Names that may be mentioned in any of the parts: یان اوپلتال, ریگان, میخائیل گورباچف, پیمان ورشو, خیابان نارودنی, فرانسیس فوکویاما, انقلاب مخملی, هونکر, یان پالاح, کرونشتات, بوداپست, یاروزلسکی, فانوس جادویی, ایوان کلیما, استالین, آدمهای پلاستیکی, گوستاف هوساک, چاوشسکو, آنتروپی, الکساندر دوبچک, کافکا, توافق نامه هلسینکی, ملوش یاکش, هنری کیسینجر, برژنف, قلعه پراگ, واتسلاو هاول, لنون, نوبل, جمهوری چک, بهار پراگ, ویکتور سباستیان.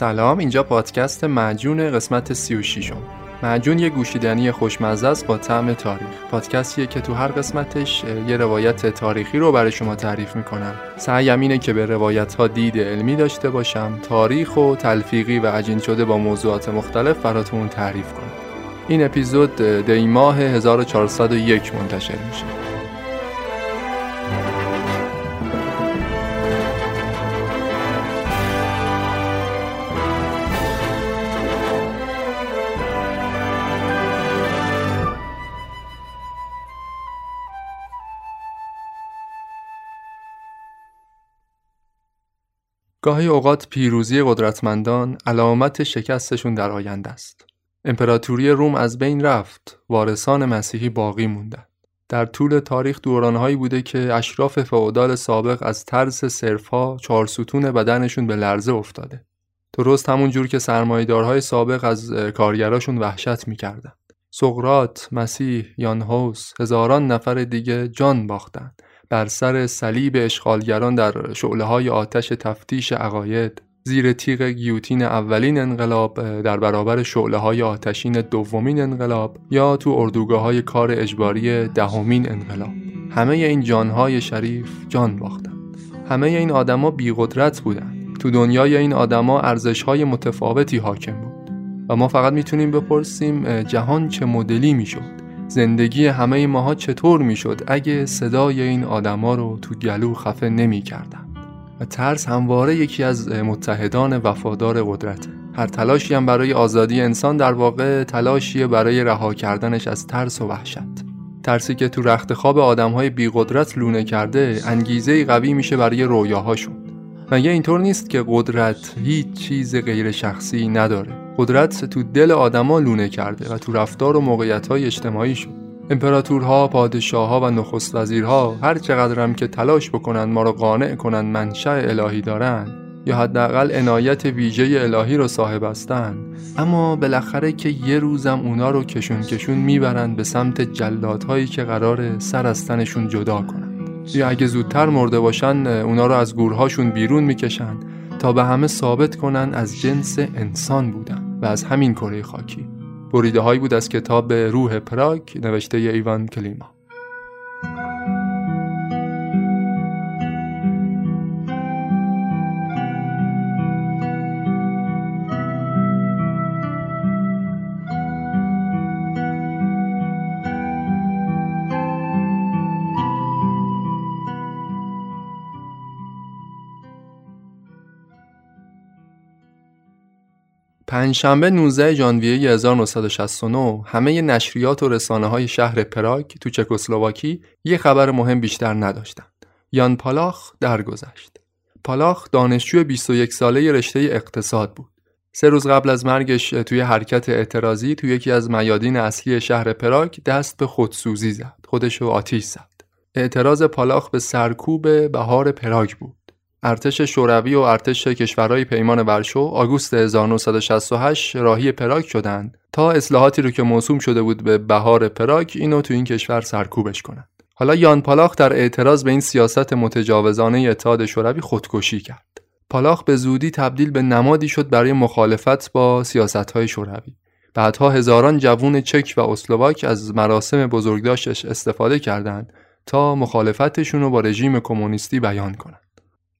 سلام، اینجا پادکست معجون قسمت 36م. معجون یه گوشیدنی خوشمزه است با طعم تاریخ. پادکستیه که تو هر قسمتش یه روایت تاریخی رو برای شما تعریف میکنم. سعیم اینه که به روایت‌ها دید علمی داشته باشم، تاریخ و تلفیقی و عجین شده با موضوعات مختلف براتون تعریف کنم. این اپیزود دی ماه 1401 منتشر میشه. گاهی اوقات پیروزی قدرتمندان علامت شکستشون در آینده است. امپراتوری روم از بین رفت، وارثان مسیحی باقی موندند. در طول تاریخ دورانهایی بوده که اشراف فئودال سابق از ترس صرفا چهار ستون بدنشون به لرزه افتاده. درست همون جور که سرمایه‌دارهای سابق از کارگراشون وحشت می‌کردند. سقراط، مسیح، یان هوس، هزاران نفر دیگه جان باختند. بر سر صلیب اشغالگران در شعله‌های آتش تفتیش عقاید، زیر تیغ گیوتین اولین انقلاب، در برابر شعله‌های آتشین دومین انقلاب یا تو اردوگاه‌های کار اجباری دهمین انقلاب، همه این جان‌های شریف جان باختند. همه این آدما بی‌قدرت بودند. تو دنیای این آدما ارزش‌های متفاوتی حاکم بود و ما فقط میتونیم بپرسیم جهان چه مدلی میشد؟ زندگی همه ماها چطور میشد اگه صدای این آدما رو تو گلو خفه نمی‌کردن؟ و ترس همواره یکی از متحدان وفادار قدرت. هر تلاشی هم برای آزادی انسان در واقع تلاشیه برای رها کردنش از ترس و وحشت. ترسی که تو رخت خواب آدم‌های بی‌قدرت لونه کرده، انگیزه قوی میشه برای رویاهاشون. مگه اینطور نیست که قدرت هیچ چیز غیر شخصی نداره؟ قدرت تو دل آدما لونه کرده و تو رفتار و موقعیت‌های اجتماعیشون. امپراتورها، پادشاه‌ها و نخست وزیرها هر چقدر هم که تلاش بکنن ما رو قانع کنن منشأ الهی دارن یا حداقل عنایت ویژه الهی رو صاحب هستن، اما بالاخره که یه روزم اونا رو کشون کشون میبرن به سمت جلادهایی که قراره سر از تنشون جدا کنن، یا اگه زودتر مرده باشن اونا رو از گورهاشون بیرون میکشن تا به همه ثابت کنن از جنس انسان بودن و از همین کره خاکی. بریده هایی بود از کتاب روح پراگ نوشته ایوان کلیما. پنجشنبه 19 ژانویه 1969 همه نشریات و رسانه‌های شهر پراگ تو چکسلواکی یه خبر مهم بیشتر نداشتند. یان پالاح درگذشت. پالاح دانشجوی 21 ساله رشته اقتصاد بود. 3 روز قبل از مرگش توی حرکت اعتراضی توی یکی از میادین اصلی شهر پراگ دست به خودسوزی زد. خودشو آتیش زد. اعتراض پالاح به سرکوب بهار پراگ بود. ارتش شوروی و ارتش کشورهای پیمان ورشو آگوست 1968 راهی پراگ شدند تا اصلاحاتی رو که موسوم شده بود به بهار پراگ اینو تو این کشور سرکوبش کنند. حالا یان پالاح در اعتراض به این سیاست متجاوزانه اتحاد شوروی خودکشی کرد. پالاح به زودی تبدیل به نمادی شد برای مخالفت با سیاست‌های شوروی. بعدها هزاران جوان چک و اسلواک از مراسم بزرگداشتش استفاده کردند تا مخالفتشون رو با رژیم کمونیستی بیان کنند.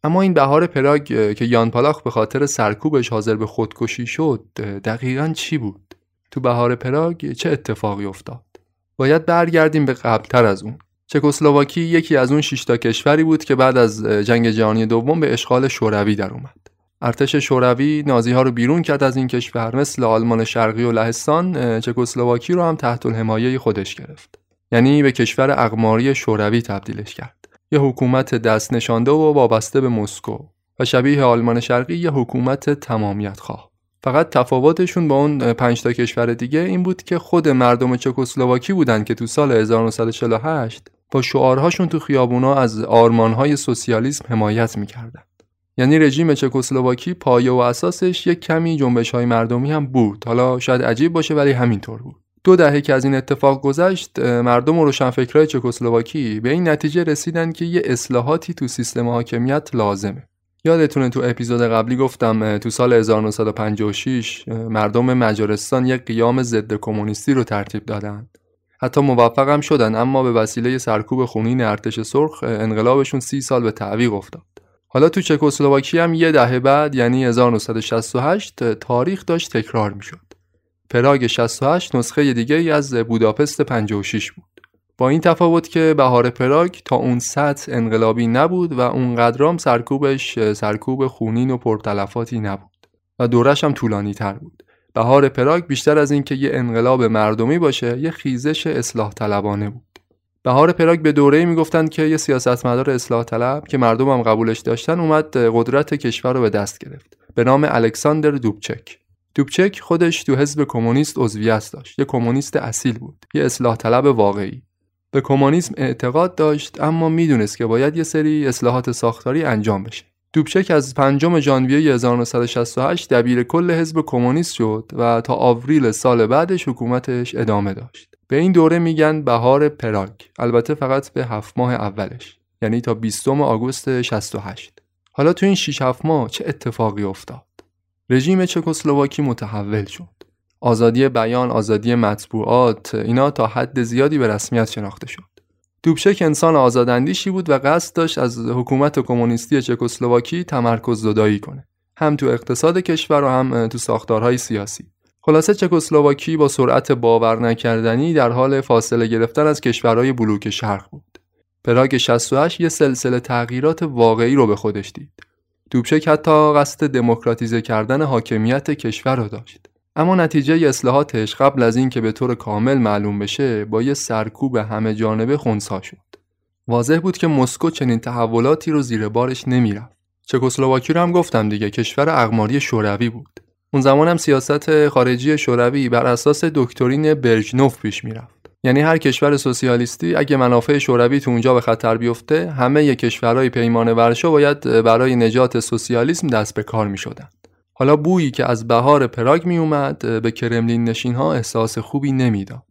اما این بهار پراگ که یان پالاح به خاطر سرکوبش حاضر به خودکشی شد دقیقاً چی بود؟ تو بهار پراگ چه اتفاقی افتاد؟ باید برگردیم به قبلتر از اون. چکسلواکی یکی از اون 6 تا کشوری بود که بعد از جنگ جهانی دوم به اشغال شوروی در اومد. ارتش شوروی نازی‌ها رو بیرون کرد از این کشور، مثل آلمان شرقی و لهستان چکسلواکی رو هم تحت الحمایه خودش گرفت. یعنی به کشور اقماری شوروی تبدیلش کرد. یه حکومت دست نشانده و وابسته به مسکو و شبیه آلمان شرقی یه حکومت تمامیت خواه. فقط تفاوتشون با اون 5 تا کشور دیگه این بود که خود مردم چکسلواکی بودن که تو سال 1948 با شعارهاشون تو خیابونا از آرمانهای سوسیالیسم حمایت میکردن. یعنی رژیم چکسلواکی پایه و اساسش یک کمی جنبش‌های مردمی هم بود. حالا شاید عجیب باشه ولی همینطور بود. 2 دهه که از این اتفاق گذشت، مردم و روشنفکرای چکسلواکی به این نتیجه رسیدن که یه اصلاحاتی تو سیستم حاکمیت لازمه. یادتونه تو اپیزود قبلی گفتم تو سال 1956 مردم مجارستان یک قیام ضد کمونیستی رو ترتیب دادن. حتی موفق هم شدن، اما به وسیله سرکوب خونین ارتش سرخ انقلابشون 30 سال به تعویق افتاد. حالا تو چکسلواکی هم یه دهه بعد یعنی 1968 تاریخ داشت تکرار می شد. پراگ 68 نسخه دیگه از بوداپست 56 بود. با این تفاوت که بهار پراگ تا اون سطح انقلابی نبود و اونقدرام سرکوبش سرکوب خونین و پرتلفاتی نبود و دورش هم طولانی تر بود. بهار پراگ بیشتر از این که یه انقلاب مردمی باشه، یه خیزش اصلاح طلبانه بود. بهار پراگ به دوره‌ای میگفتند که یه سیاستمدار اصلاح طلب که مردم هم قبولش داشتن اومد قدرت کشور رو به دست گرفت به نام الکساندر دوبچک. دوبچک خودش تو حزب کمونیست عضویت داشت، یه کمونیست اصیل بود، یه اصلاح طلب واقعی. به کمونیسم اعتقاد داشت اما میدونست که باید یه سری اصلاحات ساختاری انجام بشه. دوبچک از 5 ژانویه 1968 دبیر کل حزب کمونیست شد و تا آوریل سال بعدش حکومتش ادامه داشت. به این دوره میگن بهار پراگ، البته فقط به 7 ماه اولش، یعنی تا 20 آگوست 68. حالا تو این 6-7 ماه چه اتفاقی افتاد؟ رژیم چکسلواکی متحول شد. آزادی بیان، آزادی مطبوعات، اینا تا حد زیادی به رسمیت شناخته شد. دوبچک انسان آزاداندیشی بود و قصد داشت از حکومت کمونیستی چکسلواکی تمرکز زدایی کنه، هم تو اقتصاد کشور و هم تو ساختارهای سیاسی. خلاصه چکسلواکی با سرعت باور نکردنی در حال فاصله گرفتن از کشورهای بلوک شرق بود. پراگ 68 یه سلسله تغییرات واقعی رو به خودش دید. دوبچک حتی قصد دموکراتیزه کردن حاکمیت کشور رو داشت. اما نتیجه اصلاحاتش قبل از این که به طور کامل معلوم بشه با یه سرکوب همه جانبه خنثی شد. واضح بود که مسکو چنین تحولاتی رو زیر بارش نمیرفت. چکسلواکی رو هم گفتم دیگه، کشور اقماری شوروی بود. اون زمان هم سیاست خارجی شوروی بر اساس دکترین برژنف پیش میرفت. یعنی هر کشور سوسیالیستی اگه منافع شوروی تو اونجا به خطر بیفته، همه ی کشورهای پیمان ورشو باید برای نجات سوسیالیسم دست به کار میشدن. حالا بویی که از بهار پراگ می اومد به کرملین نشین‌ها احساس خوبی نمیداد.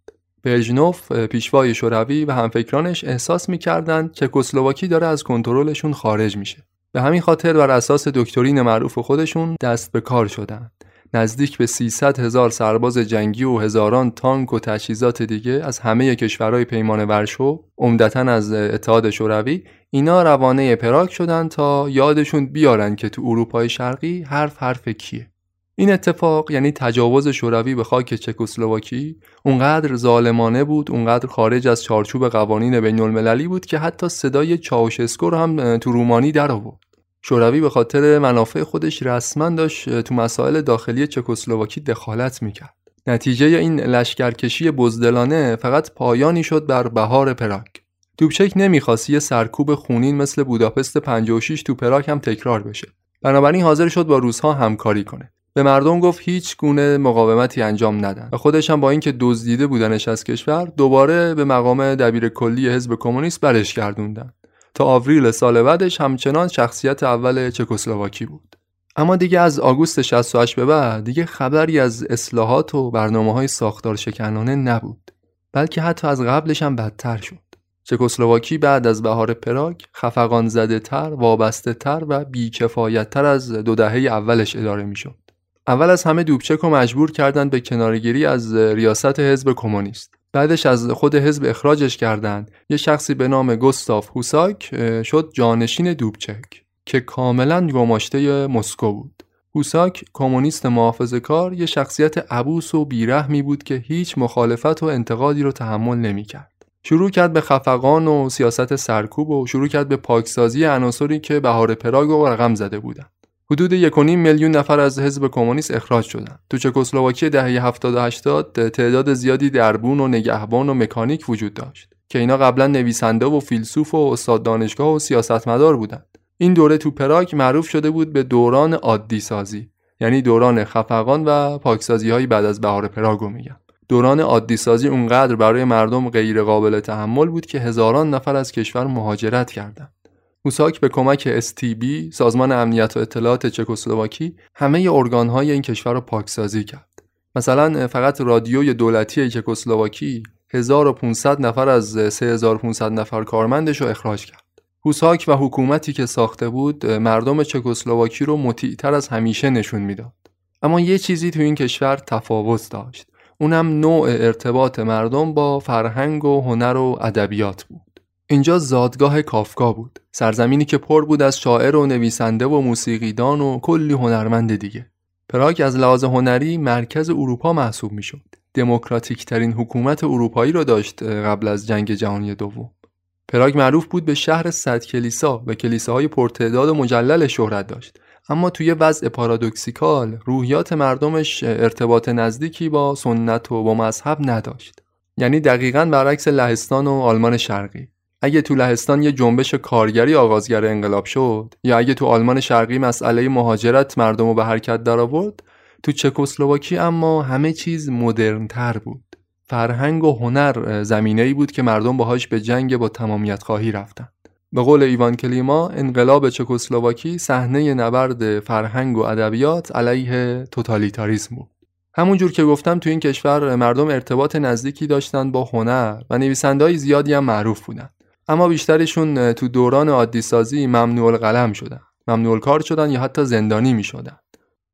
برژنف، پیشوای شوروی و همفکرانش احساس می‌کردند چکسلواکی داره از کنترلشون خارج میشه. به همین خاطر بر اساس دکترین معروف خودشون دست به کار شدند. نزدیک به 300,000 سرباز جنگی و هزاران تانک و تجهیزات دیگه از همه کشورهای پیمان ورشو، عمدتاً از اتحاد شوروی، اینا روانه پراگ شدن تا یادشون بیارن که تو اروپای شرقی حرف کیه. این اتفاق یعنی تجاوز شوروی به خاک چکسلواکی اونقدر ظالمانه بود، اونقدر خارج از چارچوب قوانین بین‌المللی بود که حتی صدای چاوشسکو رو هم تو رومانی در آورد. شوروی به خاطر منافع خودش رسما داشت تو مسائل داخلی چکسلواکی دخالت میکرد. نتیجه این لشکرکشی بزدلانه فقط پایانی شد بر بهار پراگ. دوبچک نمیخواست یه سرکوب خونین مثل بوداپست 56 تو پراگ هم تکرار بشه. بنابراین حاضر شد با روس‌ها همکاری کنه. به مردم گفت هیچ گونه مقاومتی انجام ندن و خودش هم با اینکه دزدیده بودنش از کشور، دوباره به مقام دبیر کلی حزب کمونیست برش گردوندن. تا آوریل سال بعدش همچنان شخصیت اول چکسلواکی بود. اما دیگه از آگوست 68 به بعد دیگه خبری از اصلاحات و برنامه‌های ساختار شکنانه نبود، بلکه حتی از قبلش هم بدتر شد. چکسلواکی بعد از بهار پراگ خفقان زده تر، وابسته تر و بیکفایت تر از 2 دهه اولش اداره می شد. اول از همه دوبچک رو مجبور کردن به کنارگیری از ریاست حزب کمونیست. بعدش از خود حزب اخراجش کردن. یه شخصی به نام گوستاف هوساک شد جانشین دوبچک که کاملا گماشته مسکو بود. هوساک کمونیست محافظه‌کار یه شخصیت عبوس و بیرحمی بود که هیچ مخالفت و انتقادی رو تحمل نمی‌کرد. شروع کرد به خفقان و سیاست سرکوب و شروع کرد به پاکسازی عناصری که بهار پراگ رو رقم زده بودند. حدود 1.5 میلیون نفر از حزب کمونیست اخراج شدند. تو چکسلواکی دهه 70 و 80 تعداد زیادی دربون و نگهبان و مکانیک وجود داشت که اینا قبلا نویسنده و فیلسوف و استاد دانشگاه و سیاستمدار بودند. این دوره تو پراگ معروف شده بود به دوران عادی سازی، یعنی دوران خفقان و پاکسازی‌های بعد از بهار پراگ رو میگن. دوران عادی سازی اونقدر برای مردم غیر قابل تحمل بود که هزاران نفر از کشور مهاجرت کردند. هوساک به کمک STB، سازمان امنیت و اطلاعات چکسلواکی، همه ارگان‌های این کشور رو پاکسازی کرد. مثلا فقط رادیوی دولتی چکسلواکی 1500 نفر از 3500 نفر کارمندش رو اخراج کرد. هوساک و حکومتی که ساخته بود مردم چکسلواکی رو مطیع‌تر از همیشه نشون میداد. اما یه چیزی تو این کشور تفاوت داشت. اونم نوع ارتباط مردم با فرهنگ و هنر و ادبیات بود. اینجا زادگاه کافکا بود. سرزمینی که پر بود از شاعر و نویسنده و موسیقیدان و کلی هنرمند دیگه. پراگ از لحاظ هنری مرکز اروپا محسوب میشد. دموکراتیک ترین حکومت اروپایی را داشت قبل از جنگ جهانی دوم. پراگ معروف بود به شهر 100 کلیسا و کلیساهای پرتعداد و مجلل شهرت داشت. اما توی وضع پارادوکسیکال روحیات مردمش ارتباط نزدیکی با سنت و با مذهب نداشت. یعنی دقیقاً برعکس لهستان و آلمان شرقی. اگه تو لهستان یه جنبش کارگری آغازگر انقلاب شد یا اگه تو آلمان شرقی مسئله مهاجرت مردم رو به حرکت درآورد، تو چکسلواکی اما همه چیز مدرن‌تر بود. فرهنگ و هنر زمینه‌ای بود که مردم باهاش به جنگ با تمامیت خواهی رفتند. به قول ایوان کلیما، انقلاب چکسلواکی صحنه نبرد فرهنگ و ادبیات علیه توتالیتاریسم بود. همونجور که گفتم تو این کشور مردم ارتباط نزدیکی داشتن با هنر و نویسنده‌های زیادی هم معروف بودن. اما بیشترشون تو دوران عادی‌سازی ممنوع القلم شدن، ممنوع الکار شدن یا حتی زندانی می‌شدن.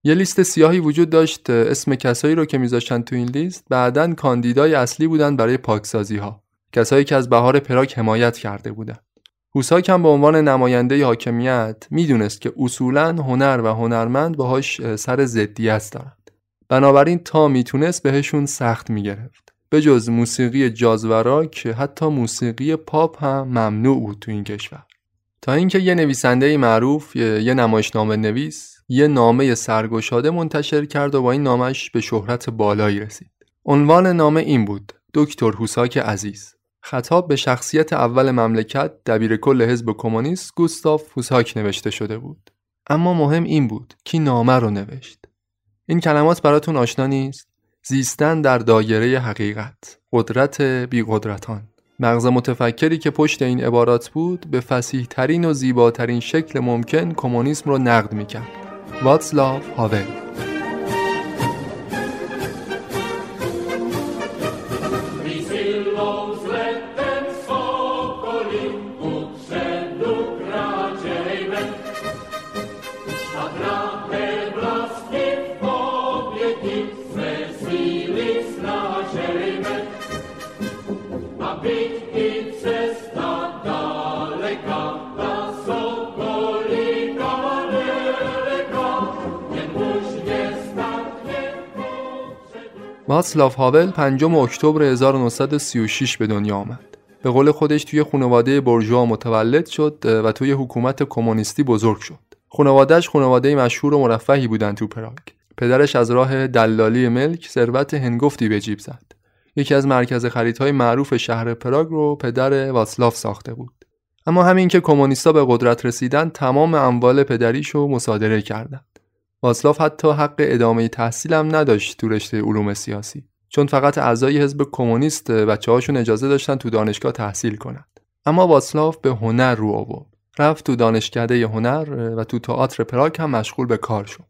یه لیست سیاهی وجود داشت، اسم کسایی رو که می‌ذاشتن تو این لیست بعداً کاندیدای اصلی بودن برای پاکسازی‌ها، کسایی که از بهار پراگ حمایت کرده بودن. هوساک هم به عنوان نماینده حاکمیت میدونست که اصولاً هنر و هنرمند باهاش سر ضدیت دارند. بنابراین تا میتونست بهشون سخت میگرفت. به جز موسیقی جاز و راک، حتی موسیقی پاپ هم ممنوع بود تو این کشور. تا اینکه یه نویسنده معروف، یه نمایشنامه نویس، یه نامه سرگشاده منتشر کرد و با این نامش به شهرت بالایی رسید. عنوان نامه این بود: دکتر هوساک عزیز. خطاب به شخصیت اول مملکت، دبیرکل حزب کمونیست گوستاف هوساک نوشته شده بود. اما مهم این بود کی نامه رو نوشت. این کلمات براتون آشنا نیست؟ زیستن در دایره حقیقت، قدرت بی‌قدرتان. مغز متفکری که پشت این عبارات بود به فصیح ترین و زیباترین شکل ممکن کمونیسم رو نقد میکرد. واتسلاو هاول. واتسلاو هاول 5 اکتبر 1936 به دنیا آمد. به قول خودش توی خانواده بورژوا متولد شد و توی حکومت کمونیستی بزرگ شد. خانواده‌اش خانواده مشهور و مرفهی بودن تو پراگ. پدرش از راه دلالی ملک ثروت هنگفتی به جیب زد. یکی از مرکز خریدهای معروف شهر پراگ رو پدر واتسلاو ساخته بود. اما همین که کمونیستا به قدرت رسیدن، تمام اموال پدریشو مصادره کردند. واتسلاو حتی حق ادامه تحصیل هم نداشت تو رشته علوم سیاسی، چون فقط اعضای حزب کمونیست بچه‌هاشون اجازه داشتن تو دانشگاه تحصیل کنند. اما واتسلاو به هنر رو آورد. رفت تو دانشکده هنر و تو تئاتر پراگ هم مشغول به کار شد.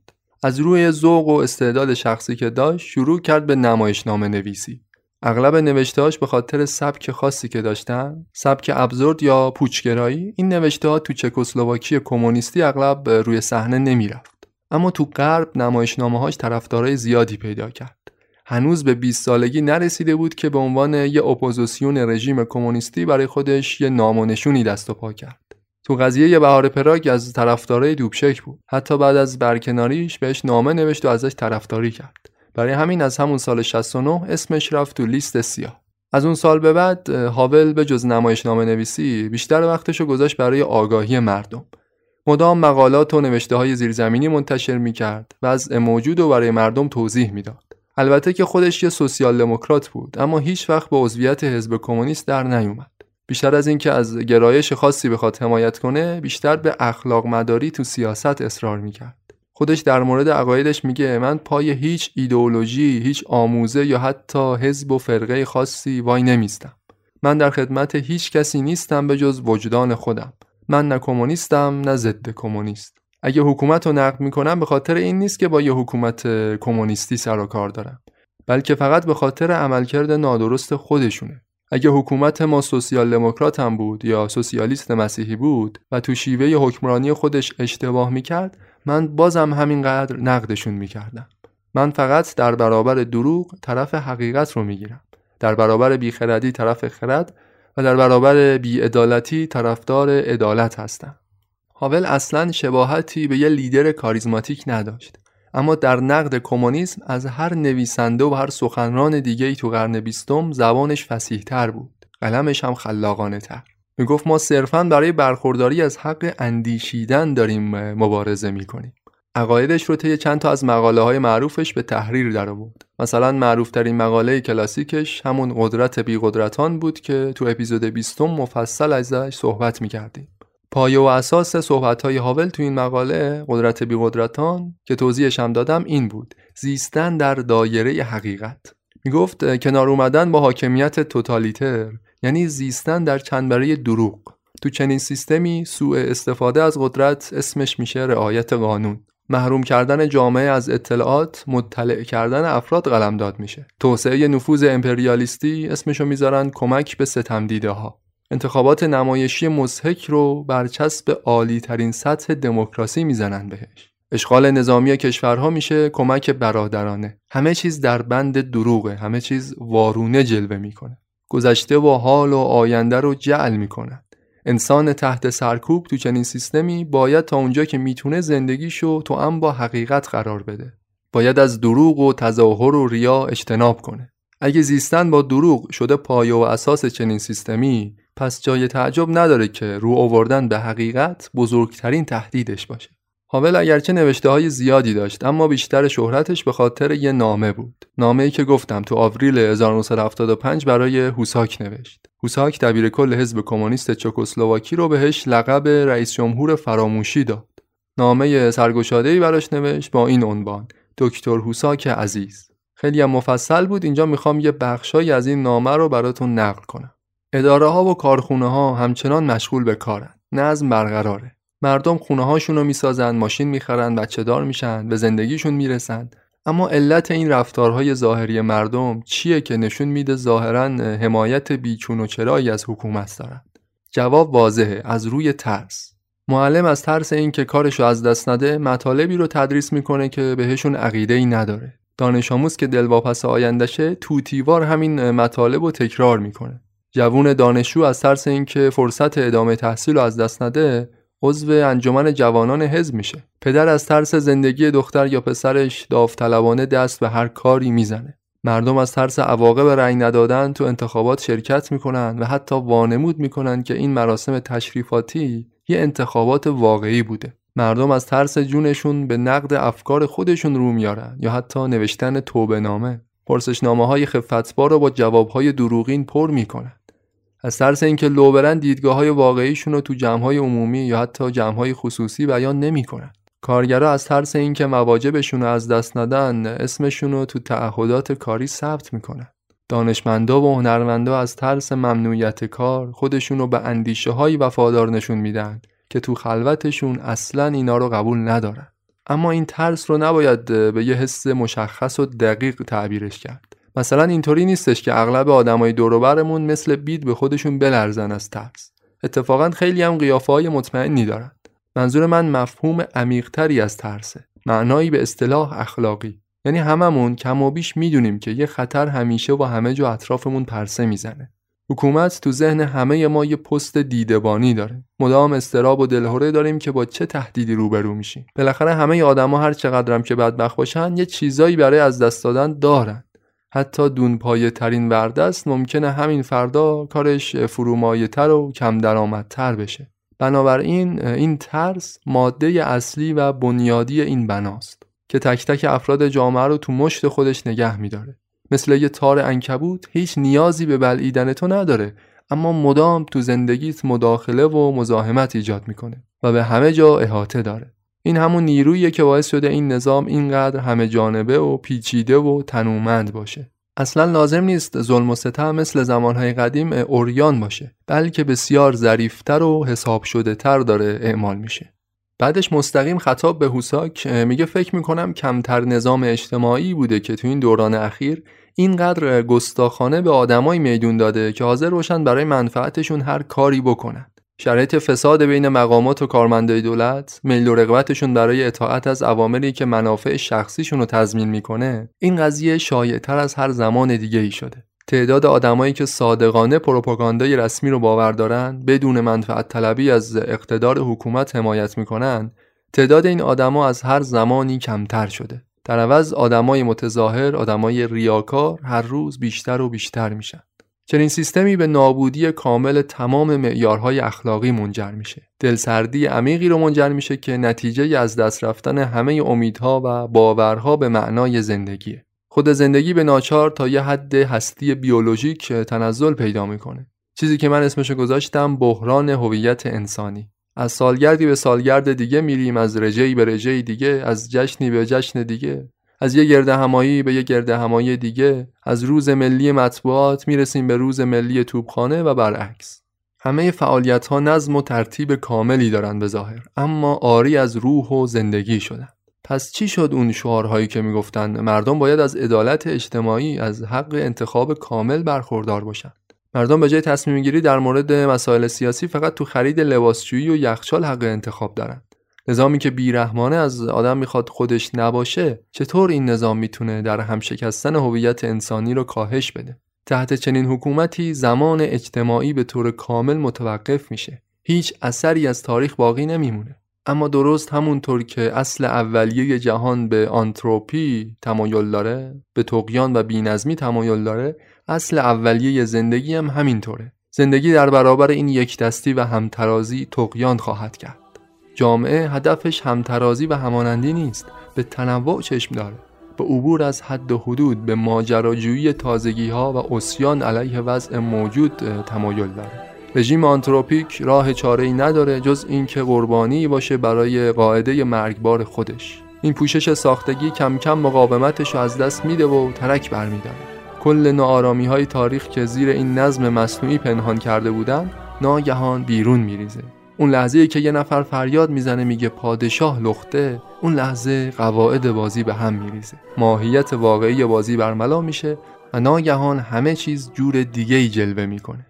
از روی ذوق و استعداد شخصی که داشت، شروع کرد به نمایشنامه نویسی. اغلب نوشته‌هاش به خاطر سبک خاصی که داشتن، سبک ابزورد یا پوچگرایی، این نوشته‌ها تو چکسلواکی کمونیستی اغلب روی صحنه نمی‌رفت. اما تو غرب نمایشنامه‌هاش طرفدارای زیادی پیدا کرد. هنوز به 20 سالگی نرسیده بود که به عنوان یه اپوزیسیون رژیم کمونیستی برای خودش یه نام و نشونی دست و پا کرد. تو قضیه بهار پراگ از طرفدارای دوبچک بود. حتی بعد از برکناریش بهش نامه نوشت و ازش طرفداری کرد. برای همین از همون سال 69 اسمش رفت تو لیست سیاه. از اون سال به بعد هاول به جز نمایشنامه نویسی بیشتر وقتشو گذاشت برای آگاهی مردم. مدام مقالات و نوشته‌های زیرزمینی منتشر می‌کرد و وضع موجود رو برای مردم توضیح می‌داد. البته که خودش یه سوسیال دموکرات بود، اما هیچ وقت به عضویت حزب کمونیست در نیومد. بیشتر از این که از گرایش خاصی بخواد حمایت کنه، بیشتر به اخلاق مداری تو سیاست اصرار می‌کرد. خودش در مورد عقایدش میگه: من پای هیچ ایدئولوژی، هیچ آموزه یا حتی حزب و فرقه خاصی وای نمیستم. من در خدمت هیچ کسی نیستم به جز وجدان خودم. من نه کمونیستم نه ضد کمونیست. اگه حکومت رو نقد میکنم به خاطر این نیست که با یه حکومت کمونیستی سر و کار دارم، بلکه فقط به خاطر عملکرد نادرست خودشونه. اگه حکومت ما سوسیال دموکرات هم بود یا سوسیالیست مسیحی بود و تو شیوه حکمرانی خودش اشتباه میکرد، من بازم همینقدر نقدشون میکردم. من فقط در برابر دروغ طرف حقیقت رو میگیرم، در برابر بیخردی طرف خرد و در برابر بیعدالتی طرفدار عدالت هستم. هاول اصلاً شباهتی به یه لیدر کاریزماتیک نداشت، اما در نقد کمونیسم از هر نویسنده و هر سخنران دیگه‌ای تو قرن 20 زبانش فصیح‌تر بود، قلمش هم خلاقانه‌تر. میگفت ما صرفاً برای برخورداری از حق اندیشیدن داریم مبارزه می‌کنیم. عقایدش رو طی چند تا از مقاله‌های معروفش به تحریر درآورد. مثلا معروف‌ترین مقاله کلاسیکش همون قدرت بی‌قدرتان بود که تو اپیزود 20 مفصل ازش صحبت می‌کردیم. پایه و اساس صحبت‌های هاول تو این مقاله قدرت بی‌قدرتان که توضیحش هم دادم این بود: زیستن در دایره حقیقت. میگفت کنار اومدن با حاکمیت توتالیتر یعنی زیستن در چنبره دروغ. تو چنین سیستمی سوء استفاده از قدرت اسمش میشه رعایت قانون. محروم کردن جامعه از اطلاعات، مطلع کردن افراد قلمداد میشه. توسعه نفوذ امپریالیستی اسمشو میذارن کمک به ستمدیده‌ها. انتخابات نمایشی مضحک رو برچسب عالی ترین سطح دموکراسی میزنن بهش. اشغال نظامی کشورها میشه کمک برادرانه. همه چیز در بند دروغه، همه چیز وارونه جلوه میکنه. گذشته و حال و آینده رو جعل میکنن. انسان تحت سرکوب تو چنین سیستمی باید تا اونجا که میتونه زندگیشو توأم با حقیقت قرار بده. باید از دروغ و تظاهر و ریا اجتناب کنه. اگه زیستن با دروغ شده پایه و اساس چنین سیستمی، پس جای تعجب نداره که رو آوردن به حقیقت بزرگترین تهدیدش باشه. هاول اگرچه نوشته‌های زیادی داشت، اما بیشتر شهرتش به خاطر یه نامه بود. نامه‌ای که گفتم تو آوریل 1975 برای هوساک نوشت. هوساک دبیرکل حزب کمونیست چکسلواکی رو بهش لقب رئیس جمهور فراموشی داد. نامه سرگشاده‌ای براش نوشت با این عنوان: دکتر هوساک عزیز. خیلی هم مفصل بود، اینجا میخوام یه بخشایی از این نامه رو براتون نقل کنم. اداره‌ها و کارخونه‌ها همچنان مشغول به کارن. نظم برقراره. مردم خونه‌هاشون رو میسازن، ماشین میخرن، بچه‌دار میشن، به زندگیشون میرسن. اما علت این رفتارهای ظاهری مردم چیه که نشون میده ظاهراً حمایت بیچون و چرایی از حکومت دارن؟ جواب واضحه: از روی ترس. معلم از ترس این که کارشو از دست نده مطالبی رو تدریس میکنه که بهشون عقیده‌ای نداره. دانش آموز که دلواپس آیندشه توتیوار همین مطالب رو تکرار میکنه. جوون دانشجو از ترس این که فرصت ادامه تحصیل رو از دست نده عضو انجمن جوانان حزب میشه. پدر از ترس زندگی دختر یا پسرش داوطلبانه دست به هر کاری میزنه. مردم از ترس عواقب رأی ندادن تو انتخابات شرکت میکنن و حتی وانمود میکنن که این مراسم تشریفاتی یه انتخابات واقعی بوده. مردم از ترس جونشون به نقد افکار خودشون رو میارن یا حتی نوشتن توبه نامه. پرسشنامه‌های خفت‌بار رو با جواب‌های دروغین پر میکنن. از ترس اینکه لو برن دیدگاه‌های واقعیشون رو تو جمع‌های عمومی یا حتی جمع‌های خصوصی بیان نمی‌کنن. کارگرا از ترس اینکه مواجبشون رو از دست ندن اسمشون رو تو تعهدات کاری ثبت می‌کنن. دانشمندا و هنرمندا از ترس ممنوعیت کار خودشون رو به اندیشه‌های وفادار نشون میدن که تو خلوتشون اصلاً اینا رو قبول ندارن. اما این ترس رو نباید به یه حس مشخص و دقیق تعبیرش کرد. مثلا اینطوری نیستش که اغلب آدمای دور و برمون مثل بید به خودشون بلرزن از ترس. اتفاقا خیلی هم قیافه‌های مطمئنی دارن. منظور من مفهوم عمیق‌تری از ترسه، معنایی به اصطلاح اخلاقی. یعنی هممون کم و بیش میدونیم که یه خطر همیشه و همه جا اطرافمون پرسه میزنه. حکومت تو ذهن همه ما یه پست دیدبانی داره. مدام استراب و دلهره داریم که با چه تهدیدی روبرو میشیم. بالاخره همه آدما هر چقدرم که بدبخت باشن یه چیزایی برای از دست دادن دارن. حتی دونپایه ترین وردست ممکنه همین فردا کارش فرومایه تر و کم درآمد تر بشه. بنابراین این ترس ماده اصلی و بنیادی این بناست که تک تک افراد جامعه رو تو مشت خودش نگه میداره. مثل یه تار عنکبوت هیچ نیازی به بلعیدن تو نداره، اما مدام تو زندگیت مداخله و مزاحمت ایجاد میکنه و به همه جا احاطه داره. این همون نیروییه که باعث شده این نظام اینقدر همه جانبه و پیچیده و تنومند باشه. اصلا لازم نیست ظلم و ستم مثل زمانهای قدیم عریان باشه، بلکه بسیار ظریف‌تر و حساب شده تر داره اعمال میشه. بعدش مستقیم خطاب به هوساک میگه فکر میکنم کمتر نظام اجتماعی بوده که تو این دوران اخیر اینقدر گستاخانه به آدمای میدون داده که حاضر باشن برای منفعتشون هر کاری بکنن. شرایط فساد بین مقامات و کارمندای دولت، میل و رغبتشون برای اطاعت از اوامری که منافع شخصیشون رو تضمین میکنه، این قضیه شایع‌تر از هر زمان دیگه ای شده. تعداد آدمایی که صادقانه پروپاگاندای رسمی رو باور دارن، بدون منفعت طلبی از اقتدار حکومت حمایت میکنن، تعداد این آدما از هر زمانی کمتر شده. در عوض آدمای متظاهر، آدمای ریاکار هر روز بیشتر و بیشتر میشن. چنین سیستمی به نابودی کامل تمام معیارهای اخلاقی منجر میشه. دلسردی عمیقی رو منجر میشه که نتیجه از دست رفتن همه امیدها و باورها به معنای زندگیه. خود زندگی به ناچار تا یه حد هستی بیولوژیک تنزل پیدا میکنه. چیزی که من اسمش گذاشتم بحران هویت انسانی. از سالگردی به سالگرد دیگه میریم، از رژه‌ای به رژه‌ای دیگه، از جشنی به جشن دیگه، از یه گردهمایی به یه گردهمایی دیگه، از روز ملی مطبوعات میرسیم به روز ملی توپخانه و برعکس. همه فعالیت‌ها نظم و ترتیب کاملی دارن به ظاهر، اما عاری از روح و زندگی شدن. پس چی شد اون شعارهایی که میگفتن مردم باید از عدالت اجتماعی، از حق انتخاب کامل برخوردار باشن؟ مردم به جای تصمیم گیری در مورد مسائل سیاسی فقط تو خرید لباسشویی و یخچال حق انتخاب دارن. نظامی که بیرحمانه از آدم میخواد خودش نباشه، چطور این نظام میتونه در همشکستن هویت انسانی رو کاهش بده؟ تحت چنین حکومتی زمان اجتماعی به طور کامل متوقف میشه. هیچ اثری از تاریخ باقی نمیمونه. اما درست همونطور که اصل اولیه جهان به آنتروپی تمایل داره، به طغیان و بی‌نظمی تمایل داره، اصل اولیه زندگی هم همینطوره. زندگی در برابر این یکدستی و همترازی طغیان خواهد کرد. جامعه هدفش همترازی و همانندی نیست، به تنوع چشم داره، به عبور از حد و حدود، به ماجراجویی تازگی‌ها و عصیان علیه وضع موجود تمایل داره. رژیم آنتروپیک راه چاره‌ای نداره جز این که قربانی باشه برای قاعده مرگبار خودش. این پوشش ساختگی کم کم مقاومتش رو از دست میده و ترک برمی‌داره. کل ناآرامی‌های تاریخ که زیر این نظم مصنوعی پنهان کرده بودن، ناگهان بیرون میریزه. اون لحظه‌ای که یه نفر فریاد میزنه میگه پادشاه لخته، اون لحظه قواعد بازی به هم میریزه. ماهیت واقعی بازی برملا میشه و ناگهان همه چیز جور دیگه‌ای جلوه میکنه.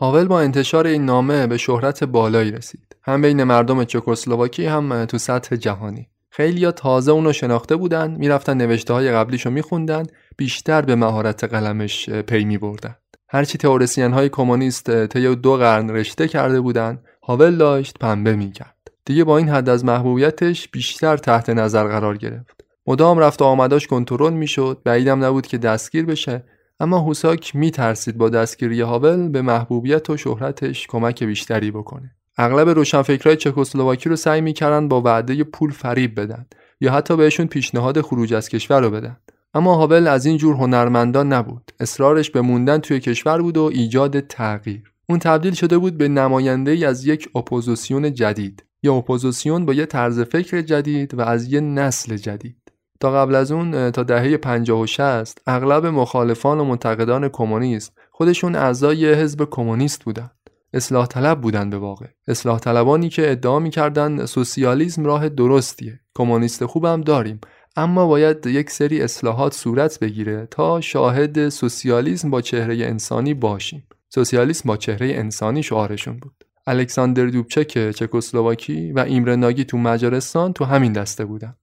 هاول با انتشار این نامه به شهرت بالایی رسید، هم بین مردم چکسلواکی هم تو سطح جهانی. خیلیا تازه اونو شناخته بودن، میرفتن نوشته‌های قبلیشو میخوندن، بیشتر به مهارت قلمش پی میبردن. هرچی تئوریسین‌های کمونیست طی 2 قرن رشته کرده بودن، هاول داشت پنبه میکرد. دیگه با این حد از محبوبیتش بیشتر تحت نظر قرار گرفت. مدام رفت و آمداش کنترل میشد، بعیدم نبود که دستگیر بشه. اما هوساک میترسید با دستگیری هاول به محبوبیت و شهرتش کمک بیشتری بکنه. اغلب روشنفکرای چکسلواکی رو سعی میکردن با وعده پول فریب بدن یا حتی بهشون پیشنهاد خروج از کشور رو بدن. اما هاول از این جور هنرمندان نبود. اصرارش به موندن توی کشور بود و ایجاد تغییر. اون تبدیل شده بود به نماینده‌ای از یک اپوزیسیون جدید، یا اپوزیسیون با یه طرز فکر جدید و از یه نسل جدید. تا قبل از اون، تا دهه 50 و 60، اغلب مخالفان و منتقدان کمونیست خودشون اعضای حزب کمونیست بودن. اصلاح طلب بودن به واقع. اصلاح طلبانی که ادعا می‌کردن سوسیالیسم راه درستیه. کمونیست خوبم داریم، اما باید یک سری اصلاحات صورت بگیره تا شاهد سوسیالیسم با چهره انسانی باشیم. سوسیالیسم با چهره انسانی شعارشون بود. الکساندر دوبچک چکسلواکی و ایمره ناگی تو مجارستان تو همین دسته بودن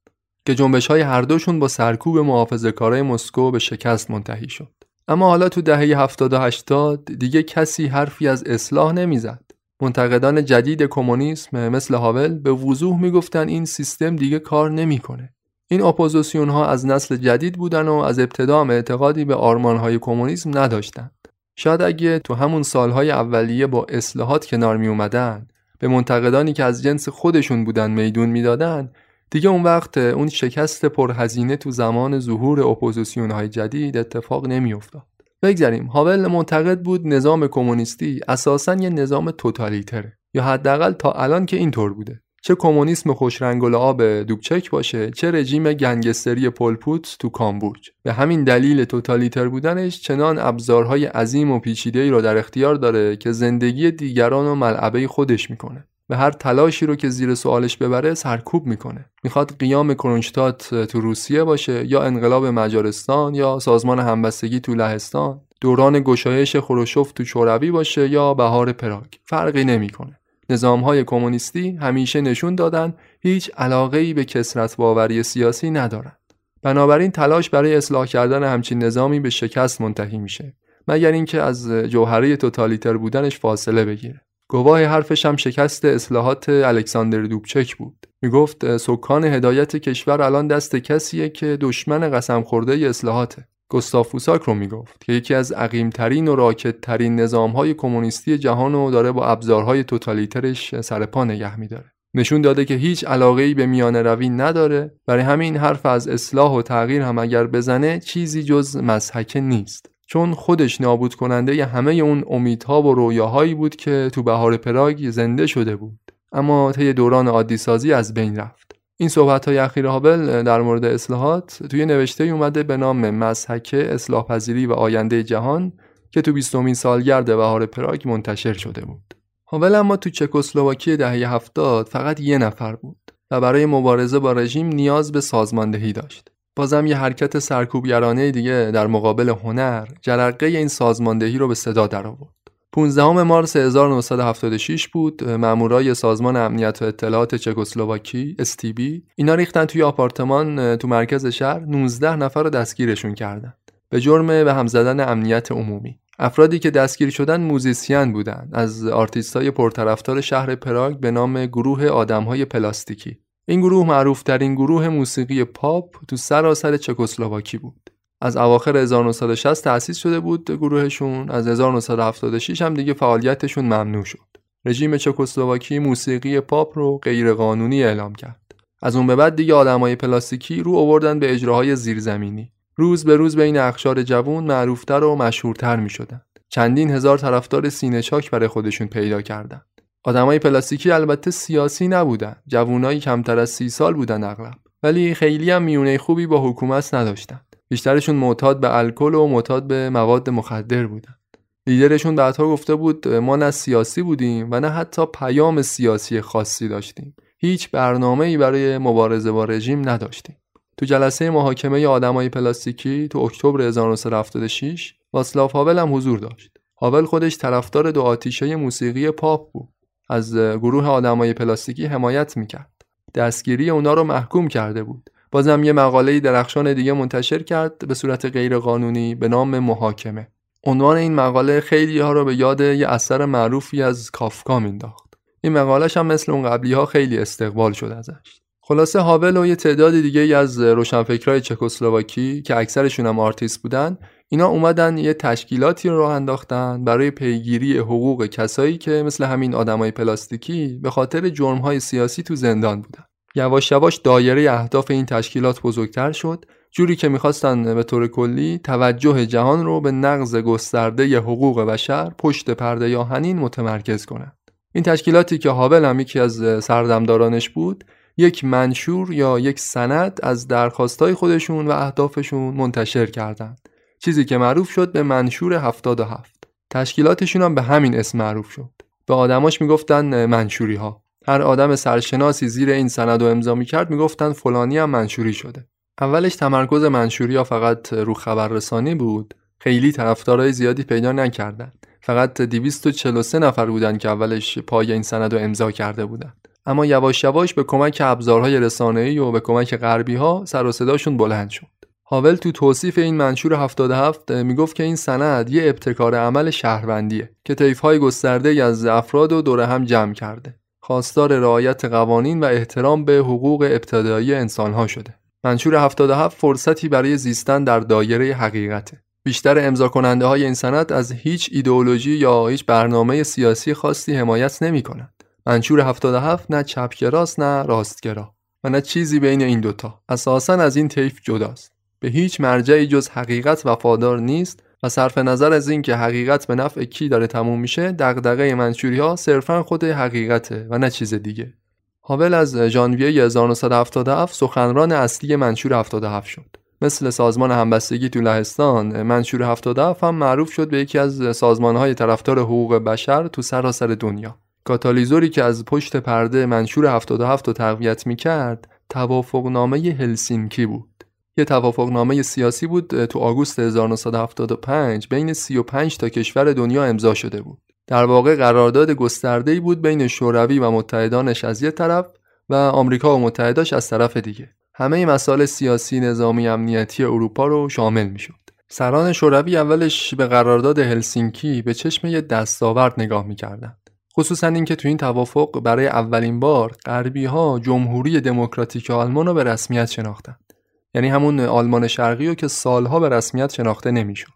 که جنبش‌های هر دوشون با سرکوب محافظه‌کارای مسکو به شکست منتهی شد. اما حالا تو دهه 70 و 80 دیگه کسی حرفی از اصلاح نمیزد. منتقدان جدید کمونیسم مثل هاول به وضوح میگفتن این سیستم دیگه کار نمیکنه. این اپوزیسیون ها از نسل جدید بودن و از ابتدا اعتقادی به آرمان های کمونیسم نداشتند. شاید اگه تو همون سالهای اولیه با اصلاحات کنار می اومدن، به منتقدانی که از جنس خودشون بودن میدون میدادن، دیگه اون وقت اون شکست پرهزینه تو زمان ظهور اپوزیسیون های جدید اتفاق نمی افتاد. بگذاریم، هاول معتقد بود نظام کمونیستی اساساً یه نظام توتالیتره، یا حداقل تا الان که اینطور بوده. چه کمونیسم خوش رنگ و لعاب دوبچک باشه، چه رژیم گنگستری پول‌پوت تو کامبوج. به همین دلیل توتالیتر بودنش چنان ابزارهای عظیم و پیچیده‌ای رو در اختیار داره که زندگی دیگران رو ملعبه خودش میکنه. به هر تلاشی رو که زیر سوالش ببره سرکوب میکنه. میخواد قیام کرونشتات تو روسیه باشه، یا انقلاب مجارستان، یا سازمان همبستگی تو لهستان، دوران گشایش خروشوف تو شوروی باشه، یا بهار پراگ، فرقی نمیکنه. نظام‌های کمونیستی همیشه نشون دادن هیچ علاقه‌ای به کثرت باوری سیاسی ندارند. بنابراین تلاش برای اصلاح کردن همچین نظامی به شکست منتهی میشه، مگر اینکه از جوهره توتالیتر بودنش فاصله بگیره. گواه حرفش هم شکست اصلاحات الکساندر دوبچک بود. میگفت سکان هدایت کشور الان دست کسیه که دشمن قسم خورده اصلاحاته. گوستاف هوساک رو میگفت که یکی از عقیم‌ترین و راکدترین نظام‌های کمونیستی جهان رو داره با ابزارهای توتالیترش سر پا نگه می‌داره. نشون داده که هیچ علاقه‌ای به میانه‌روی نداره، برای همین حرف از اصلاح و تغییر هم اگر بزنه چیزی جز مضحکه نیست. چون خودش نابود کننده ی همه اون امیدها و رویاهایی بود که تو بهار پراگ زنده شده بود، اما طی دوران عادی سازی از بین رفت. این صحبت‌های اخیر هاول در مورد اصلاحات توی نوشته‌ای اومده به نام مضحکه اصلاح‌پذیری و آینده جهان که تو 20مین سالگرد بهار پراگ منتشر شده بود. هاول اما تو چکسلواکی دهه 70 فقط یه نفر بود و برای مبارزه با رژیم نیاز به سازماندهی داشت. بازم یه حرکت سرکوبگرانه دیگه در مقابل هنر جرقه این سازماندهی رو به صدا درآورد. 15 مارس 1976 بود. مامورای سازمان امنیت و اطلاعات چکسلواکی STB اینا ریختن توی آپارتمان تو مرکز شهر، 19 نفر رو دستگیرشون کردن به جرم به هم زدن امنیت عمومی. افرادی که دستگیر شدن موزیسین بودن، از آرتیستای پرطرفدار شهر پراگ به نام گروه آدمهای پلاستیکی. این گروه معروف‌ترین گروه موسیقی پاپ تو سراسر چکسلواکی بود. از اواخر 1960 تأسیس شده بود گروهشون، از 1976 هم دیگه فعالیتشون ممنوع شد. رژیم چکسلواکی موسیقی پاپ رو غیرقانونی اعلام کرد. از اون به بعد دیگه آدمای پلاستیکی رو آوردن به اجراهای زیرزمینی. روز به روز بین اقشار جوان معروفتر و مشهورتر می‌شدن. چندین هزار طرفدار سینه‌چاک برای خودشون پیدا کردن. آدمای پلاستیکی البته سیاسی نبودن، جوانای کمتر از 30 سال بودن اغلب، ولی خیلی هم میونه خوبی با حکومت نداشتن. بیشترشون معتاد به الکل و معتاد به مواد مخدر بودن. لیدرشون بعدها گفته بود ما نه سیاسی بودیم و نه حتی پیام سیاسی خاصی داشتیم. هیچ برنامه‌ای برای مبارزه با رژیم نداشتیم. تو جلسه محاکمه آدمای پلاستیکی تو اکتبر 1976 واتسلاو هاول هم حضور داشت. هاول خودش طرفدار دو آتیشه موسیقی پاپ بود. از گروه آدمای پلاستیکی حمایت میکرد. دستگیری اونا رو محکوم کرده بود. بازم یه مقاله درخشان دیگه منتشر کرد به صورت غیرقانونی به نام محاکمه. عنوان این مقاله خیلی ها رو به یاد یه اثر معروفی از کافکا مینداخت. این مقاله‌ش هم مثل اون قبلی ها خیلی استقبال شد ازش. خلاصه هاول و یه تعداد دیگه از روشنفکرای چکسلواکی که اکثرشون هم آرتیست بودن، اینا اومدن یه تشکیلاتی رو راه انداختن برای پیگیری حقوق کسایی که مثل همین آدمای پلاستیکی به خاطر جرم‌های سیاسی تو زندان بودن. یواش یواش دایره اهداف این تشکیلات بزرگتر شد، جوری که می‌خواستن به طور کلی توجه جهان رو به نقض گسترده ی حقوق بشر پشت پرده آهنین متمرکز کنند. این تشکیلاتی که هاول هم یکی از سردمدارانش بود، یک منشور یا یک سند از درخواست‌های خودشون و اهدافشون منتشر کردند. چیزی که معروف شد به منشور 77. تشکیلاتشون هم به همین اسم معروف شد. به آدماش میگفتن منشوری‌ها. هر آدم سرشناسی زیر این سند رو امضا می‌کرد، میگفتن فلانی هم منشوری شده. اولش تمرکز منشوری‌ها فقط رو خبررسانی بود. خیلی طرفدارای زیادی پیدا نکردند. فقط 243 نفر بودن که اولش پای این سند رو امضا کرده بودند. اما یواش یواش به کمک ابزارهای رسانه‌ای و به کمک غربی‌ها سر و صداشون بلند شد. هاول تو توصیف این منشور 77 میگفت که این سند یه ابتکار عمل شهروندیه که طیف‌های گسترده‌ای از افراد رو دور هم جمع کرده. خواستار رعایت قوانین و احترام به حقوق ابتدایی انسان‌ها شده. منشور 77 فرصتی برای زیستن در دایره حقیقته. بیشتر امضاکننده های این سند از هیچ ایدئولوژی یا هیچ برنامه سیاسی خاصی حمایت نمی‌کنند. منشور 77 نه چپ که راست نه راست که راست و نه چیزی بین این دوتا. اساساً از این طیف جداست. به هیچ مرجعی جز حقیقت وفادار نیست و صرف نظر از این که حقیقت به نفع کی داره تموم میشه، دغدغه منشوری‌ها صرفاً خود حقیقته و نه چیز دیگه. هاول از ژانویه 1977 سخنران اصلی منشور 77 شد. مثل سازمان همبستگی تو لهستان، منشور 77 هم معروف شد به یکی از سازمان‌های طرفدار حقوق بشر تو سراسر دنیا. کاتالیزوری که از پشت پرده منشور 77 رو تقویت می‌کرد، توافق نامه هلسینکی بود. یه توافق نامه سیاسی بود تو آگوست 1975 بین 35 تا کشور دنیا امضا شده بود. در واقع قرارداد گسترده‌ای بود بین شوروی و متحدانش از یک طرف و آمریکا و متحداش از طرف دیگه. همه مسائل سیاسی، نظامی، امنیتی اروپا رو شامل می‌شد. سران شوروی اولش به قرارداد هلسینکی به چشم یه دستاورد نگاه می‌کردند. خصوصاً اینکه تو این توافق برای اولین بار غربی‌ها جمهوری دموکراتیک آلمان رو به رسمیت شناختند. یعنی همون آلمان شرقی رو که سالها به رسمیت شناخته نمی‌شد.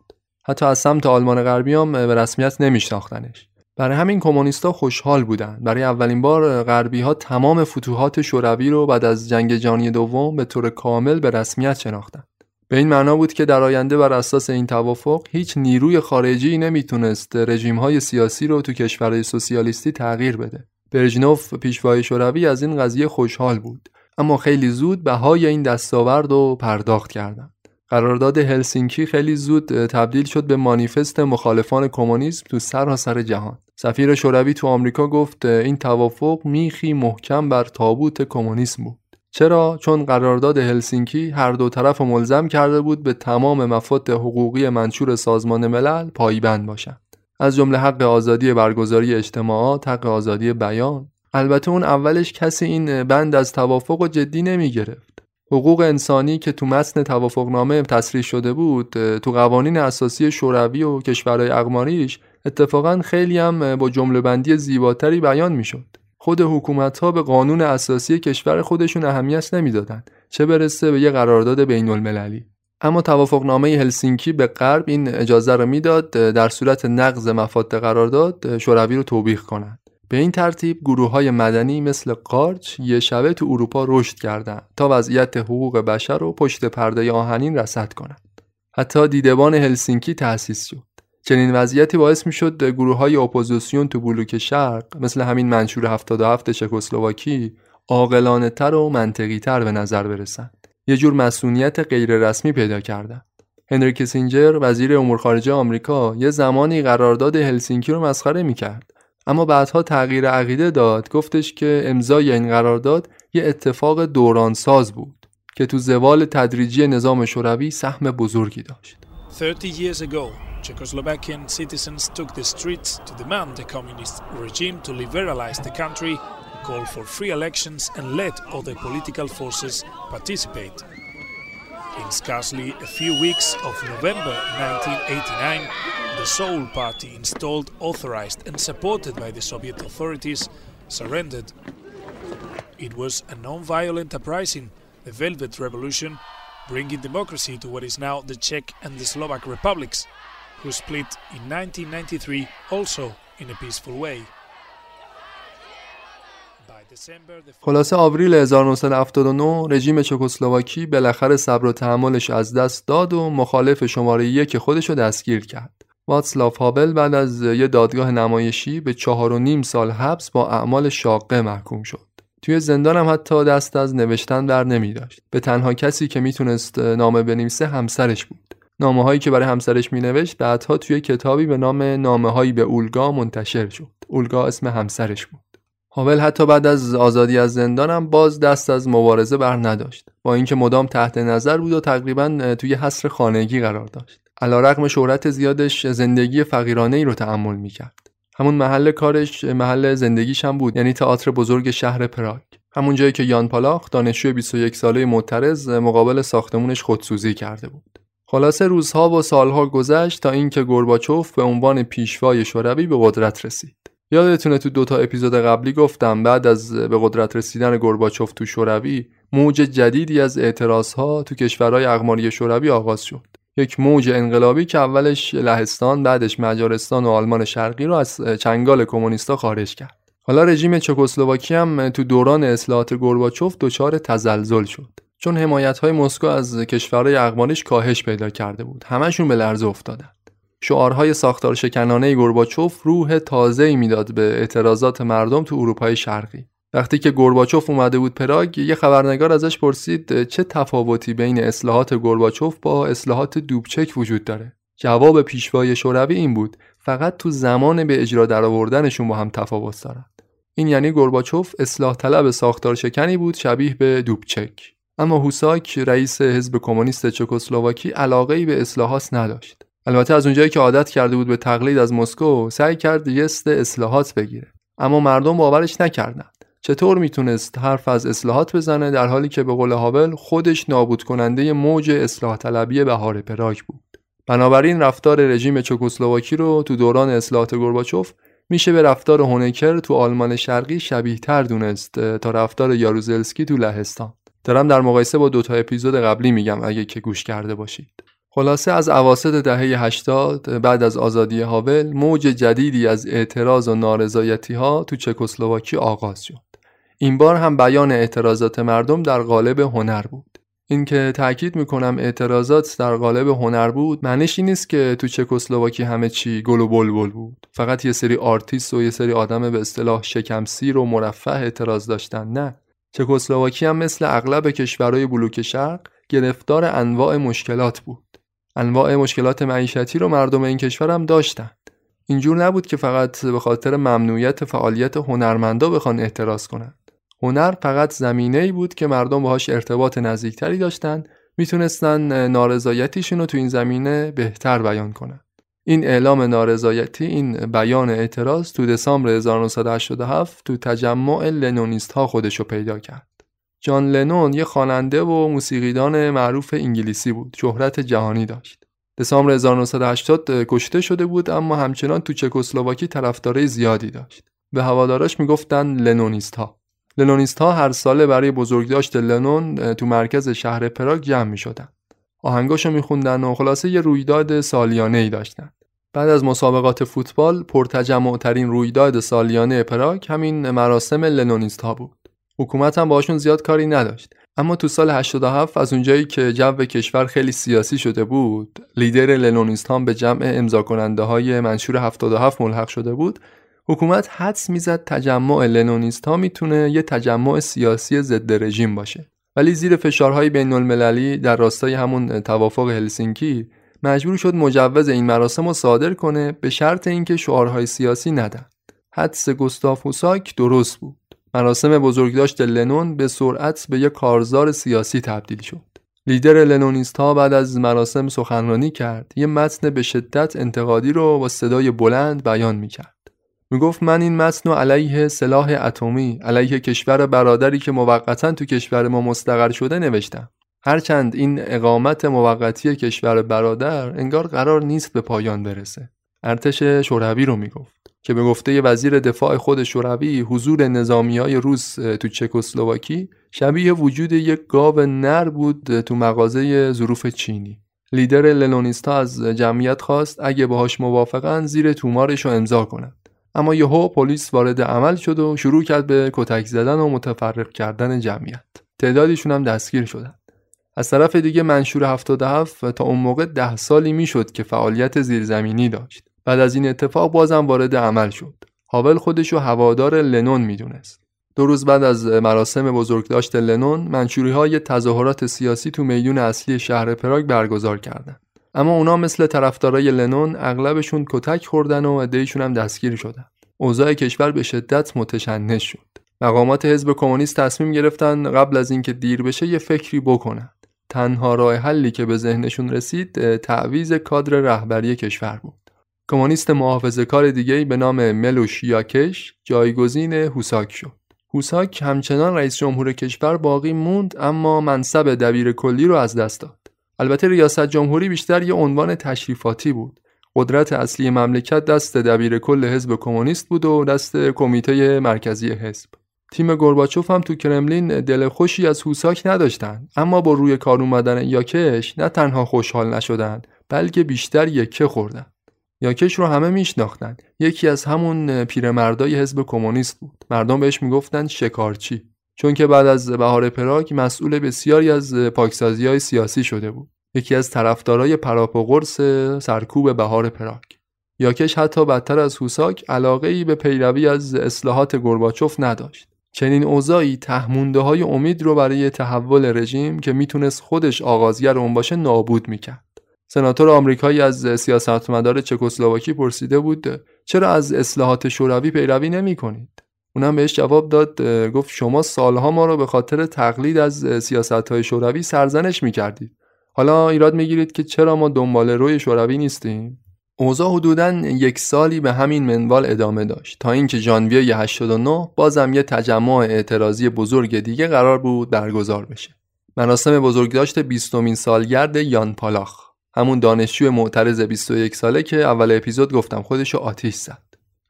حتی از سمت آلمان غربی هم به رسمیت نمی‌شناختنش. برای همین کمونیست‌ها خوشحال بودند. برای اولین بار غربی‌ها تمام فتوحات شوروی رو بعد از جنگ جهانی دوم به طور کامل به رسمیت شناختند. به این معنا بود که در آینده بر اساس این توافق هیچ نیروی خارجی نمیتونست رژیم‌های سیاسی رو تو کشورهای سوسیالیستی تغییر بده. برژنف پیشوای شوروی از این قضیه خوشحال بود، اما خیلی زود بهای این دستاورد رو پرداخت کردند. قرارداد هلسینکی خیلی زود تبدیل شد به مانیفست مخالفان کمونیسم تو سراسر جهان. سفیر شوروی تو آمریکا گفت این توافق میخی محکم بر تابوت کمونیسم بود. چرا؟ چون قرارداد هلسینکی هر دو طرف ملزم کرده بود به تمام مفاد حقوقی منشور سازمان ملل پایبند باشند. از جمله حق آزادی برگزاری اجتماعات، حق آزادی بیان. البته اون اولش کسی این بند از توافق رو جدی نمی گرفت. حقوق انسانی که تو متن توافقنامه تصریح شده بود، تو قوانین اساسی شوروی و کشورهای اقماریش اتفاقاً خیلی هم با جمله بندی زیباتری بیان می شد. خود حکومت‌ها به قانون اساسی کشور خودشون اهمیت نمیدادن، چه برسه به یه قرارداد بین‌المللی. اما توافقنامه هلسینکی به غرب این اجازه رو میداد در صورت نقض مفاد قرارداد شوروی رو توبیخ کنند. به این ترتیب گروه‌های مدنی مثل قارچ یه شبه تو اروپا رشد کردند تا وضعیت حقوق بشر رو پشت پرده آهنین رصد کنند. حتی دیدبان هلسینکی تأسیس شد. چنین وضعیتی باعث می‌شد گروه‌های اپوزیسیون تو بلوک شرق مثل همین منشور 77 چکسلواکی عاقلانه‌تر و منطقی‌تر به نظر برسند. یه جور مسئولیت غیررسمی پیدا کردند. هنری کیسینجر وزیر امور خارجه آمریکا یه زمانی قرارداد هلسینکی رو مسخره می‌کرد، اما بعدها تغییر عقیده داد. گفتش که امضای این قرارداد یه اتفاق دورانساز بود که تو زوال تدریجی نظام شوروی سهم بزرگی داشت. 30 years ago. Czechoslovakian citizens took the streets to demand the communist regime to liberalize the country, call for free elections and let other political forces participate. In scarcely a few weeks of November 1989, the Soul Party, installed, authorized and supported by the Soviet authorities, surrendered. It was a non-violent uprising, the Velvet Revolution, bringing democracy to what is now the Czech and the Slovak republics, who split in 1993 also in a peaceful way. خلاصه آوریل 1979 رژیم چکسلواکی بالاخره صبر و تحملش از دست داد و مخالف شماره 1 خودش رو دستگیر کرد. واتسلاو هاول بعد از یه دادگاه نمایشی به 4.5 سال حبس با اعمال شاقه محکوم شد. توی زندان هم حتی دست از نوشتن بر نمی داشت. به تنها کسی که میتونست نامه بنویسه همسرش بود. نامه‌هایی که برای همسرش می‌نوشت بعدها توی کتابی به نام نامه‌هایی به اولگا منتشر شد. اولگا اسم همسرش بود. هاول حتی بعد از آزادی از زندان هم باز دست از مبارزه بر نداشت، با اینکه مدام تحت نظر بود و تقریباً توی حصر خانگی قرار داشت. علیرغم شهرت زیادش زندگی فقیرانه‌ای رو تحمل می‌کرد. همون محل کارش محل زندگیش هم بود، یعنی تئاتر بزرگ شهر پراگ، همون جایی که یان پالاح دانشجوی 21 ساله معترض مقابل ساختمونش خودسوزی کرده بود. خلاصه روزها و سالها گذشت تا اینکه گورباچف به عنوان پیشوای شوروی به قدرت رسید. یادتونه تو 2 تا اپیزود قبلی گفتم بعد از به قدرت رسیدن گورباچف تو شوروی موج جدیدی از اعتراض‌ها تو کشورهای اقماری شوروی آغاز شد. یک موج انقلابی که اولش لهستان بعدش مجارستان و آلمان شرقی رو از چنگال کمونیستا خارج کرد. حالا رژیم چکسلواکی هم تو دوران اصلاحات گورباچف دچار تزلزل شد، چون حمایت‌های مسکو از کشورهای اقماریش کاهش پیدا کرده بود. همشون به لرزه افتادند. شعارهای ساختار شکنانه گورباچف روح تازه‌ای میداد به اعتراضات مردم تو اروپای شرقی. وقتی که گورباچف اومده بود پراگ، یه خبرنگار ازش پرسید چه تفاوتی بین اصلاحات گورباچف با اصلاحات دوبچک وجود داره. جواب پیشوای شوروی این بود: فقط تو زمان به اجرا درآوردنشون با هم تفاوت دارن. این یعنی گورباچف اصلاح طلب ساختار شکنی بود شبیه به دوبچک. اما هوساک رئیس حزب کمونیست چکسلواکی علاقه‌ای به اصلاحات نداشت. البته از اونجایی که عادت کرده بود به تقلید از مسکو، سعی کرد یست اصلاحات بگیره. اما مردم باورش نکردند. چطور میتونست حرف از اصلاحات بزنه در حالی که به قول هاول خودش نابود کننده موج اصلاح طلبی بهار پراگ بود؟ بنابراین رفتار رژیم چکسلواکی رو تو دوران اصلاحات گورباچف میشه به رفتار هونکر تو آلمان شرقی شبیه تر دونست تا رفتار یاروزلسکی تو لهستان. دارم در مقایسه با 2 تا اپیزود قبلی میگم اگه که گوش کرده باشید. خلاصه از اواسط دهه 80 بعد از آزادی هاول، موج جدیدی از اعتراض و نارضایتی‌ها تو چکسلواکی آغاز شد. این بار هم بیان اعتراضات مردم در قالب هنر بود. اینکه تاکید میکنم اعتراضات در قالب هنر بود، معنیش این نیست که تو چکسلواکی همه چی گل و بلبل بود. فقط یه سری آرتیست و یه سری آدم به اصطلاح شکم سیر و مرفه اعتراض داشتن. نه، چکسلواکی هم مثل اغلب کشورهای بلوک شرق گرفتار انواع مشکلات بود. انواع مشکلات معیشتی رو مردم این کشور هم داشتند. اینجور نبود که فقط به خاطر ممنوعیت فعالیت هنرمندا بخوان اعتراض کنند. هنر فقط زمینه‌ای بود که مردم باهاش ارتباط نزدیکتری داشتن، میتونستن نارضایتیشون رو تو این زمینه بهتر بیان کنن. این اعلام نارضایتی، این بیان اعتراض تو دسامبر 1987 تو تجمع لنونیست‌ها خودش رو پیدا کرد. جان لنون یه خواننده و موسیقیدان معروف انگلیسی بود، شهرت جهانی داشت. دسامبر 1980 کشته شده بود، اما همچنان تو چکسلواکی طرفدارای زیادی داشت. به هواداراش میگفتن لنونیست‌ها. لنونیست‌ها هر ساله برای بزرگداشت لنون تو مرکز شهر پراگ جمع می‌شدن. آهنگاشو می‌خوندن و خلاصه یه رویداد سالیانه‌ای داشتن. بعد از مسابقات فوتبال، پرتجمع‌ترین رویداد سالیانه پراگ همین مراسم لنونیست‌ها بود. حکومت هم باشون زیاد کاری نداشت، اما تو سال 87 از اونجایی که جو کشور خیلی سیاسی شده بود، لیدر لنونیست‌ها به جمع امضاکننده‌های منشور 77 ملحق شده بود. حکومت حدس میزد تجمع لنونیست‌ها میتونه یه تجمع سیاسی ضد رژیم باشه، ولی زیر فشارهای بین‌المللی در راستای همون توافق هلسینکی مجبور شد مجوز این مراسم رو صادر کنه به شرط اینکه شعارهای سیاسی ندن. حدس گوستاف هوساک درست بود. مراسم بزرگداشت لنون به سرعت به یه کارزار سیاسی تبدیل شد. لیدر لنونیست‌ها بعد از مراسم سخنرانی کرد، یه متن به شدت انتقادی رو با صدای بلند بیان می‌کرد. میگفت من این متن رو علیه سلاح اتمی، علیه کشور برادری که موقتاً تو کشور ما مستقر شده نوشتم. هرچند این اقامت موقتی کشور برادر انگار قرار نیست به پایان برسه. ارتش شوروی رو میگفت که به گفته وزیر دفاع خود شوروی، حضور نظامیای روس تو چکسلواکی شبیه وجود یک گاو نر بود تو مغازه ظروف چینی. لیدر لنونیستا از جمعیت خواست اگه باهاش موافقن زیر تومارش رو امضا کنن. اما یهو پلیس وارد عمل شد و شروع کرد به کتک زدن و متفرق کردن جمعیت. تعدادشون هم دستگیر شدن. از طرف دیگه منشور 77 تا اون موقع 10 سالی میشد که فعالیت زیرزمینی داشت. بعد از این اتفاق بازم وارد عمل شد. هاول خودشو هوادار لنون میدونست. 2 روز بعد از مراسم بزرگداشت لنون، منشوری‌ها یه تظاهرات سیاسی تو میدون اصلی شهر پراگ برگزار کردن. اما اونا مثل طرفدارای لنون اغلبشون کتک خوردن و عده‌شون هم دستگیر شدن. اوضاع کشور به شدت متشنج شد. مقامات حزب کمونیست تصمیم گرفتن قبل از اینکه دیر بشه یه فکری بکنن. تنها راه حلی که به ذهنشون رسید تعویض کادر رهبری کشور بود. کمونیست محافظه‌کار دیگه‌ای به نام ملوش یاکش جایگزین هوساک شد. هوساک همچنان رئیس جمهور کشور باقی موند، اما منصب دبیر کلی رو از دست داد. البته ریاست جمهوری بیشتر یه عنوان تشریفاتی بود. قدرت اصلی مملکت دست دبیرکل حزب کمونیست بود و دست کمیته مرکزی حزب. تیم گورباچوف هم تو کرملین دل خوشی از هوساک نداشتند، اما با روی کار اومدن یاکش نه تنها خوشحال نشدند، بلکه بیشتر یکه خوردند. یاکش رو همه میشناختن، یکی از همون پیرمردای حزب کمونیست بود. مردم بهش میگفتن شکارچی، چون که بعد از بهار پراگ مسئول بسیاری از پاکسازی‌های سیاسی شده بود. یکی از طرفدارای پراپ و قرص سرکوب بهار پراگ. یاکش حتی بدتر از هوساک علاقه‌ای به پیروی از اصلاحات گورباچوف نداشت. چنین اوضاعی تهمونده‌های امید رو برای تحول رژیم که میتونست خودش آغازگر اون باشه نابود میکرد. سناتور آمریکایی از سیاستمدار چکسلواکی پرسیده بود چرا از اصلاحات شوروی پیروی نمی‌کنید؟ اونم بهش جواب داد، گفت شما سالها ما رو به خاطر تقلید از سیاست‌های شوروی سرزنش می‌کردید. حالا ایراد می‌گیرید که چرا ما دنبال روی شوروی نیستیم؟ اوضاع حدوداً یک سالی به همین منوال ادامه داشت تا اینکه ژانویه 89 بازم یه تجمع اعتراضی بزرگ دیگه قرار بود برگزار بشه. مراسم بزرگداشت 20مین سالگرد یان پالاح، همون دانشجو معترض 21 ساله که اول اپیزود گفتم خودشو آتیش زد.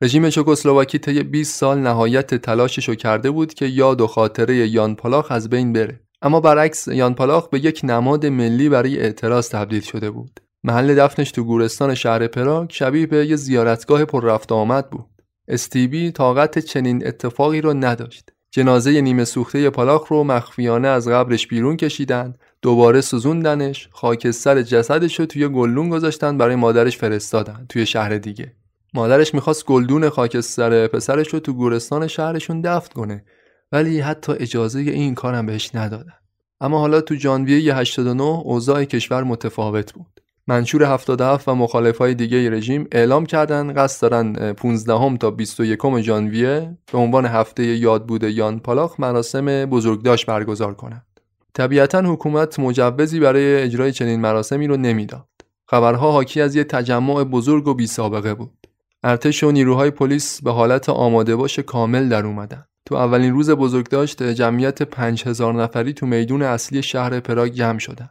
رژیم چکسلواکی طی 20 سال نهایت تلاششو کرده بود که یاد و خاطره یان پالاح از بین بره، اما برعکس یان پالاح به یک نماد ملی برای اعتراض تبدیل شده بود. محل دفنش تو گورستان شهر پراگ شبیه به یه زیارتگاه پر رفت آمد بود. استیبی طاقت چنین اتفاقی رو نداشت. جنازه نیمه سوخته پالاخ رو مخفیانه از قبرش بیرون کشیدن، دوباره سوزوندنش، خاکستر جسدش رو توی گلدون گذاشتن برای مادرش فرستادن توی شهر دیگه. مادرش میخواست گلدون خاکستر پسرش رو تو گورستان شهرشون دفن کنه، ولی حتی اجازه این کارم بهش ندادن. اما حالا تو ژانویه 89 اوضاع کشور متفاوت بود. منشور 77 و مخالفای دیگه رژیم اعلام کردن قصد دارن 15 تا 21 ژانویه به عنوان هفته یاد بوده یان پالاح مراسم بزرگداشت برگزار کنند. طبیعتاً حکومت مجوزی برای اجرای چنین مراسمی رو نمیداد. خبرها حاکی از یه تجمع بزرگ و بی سابقه بود. ارتش و نیروهای پلیس به حالت آماده باش کامل در اومدن. تو اولین روز بزرگداشت جمعیت 5000 نفری تو میدون اصلی شهر پراگ جمع شدن.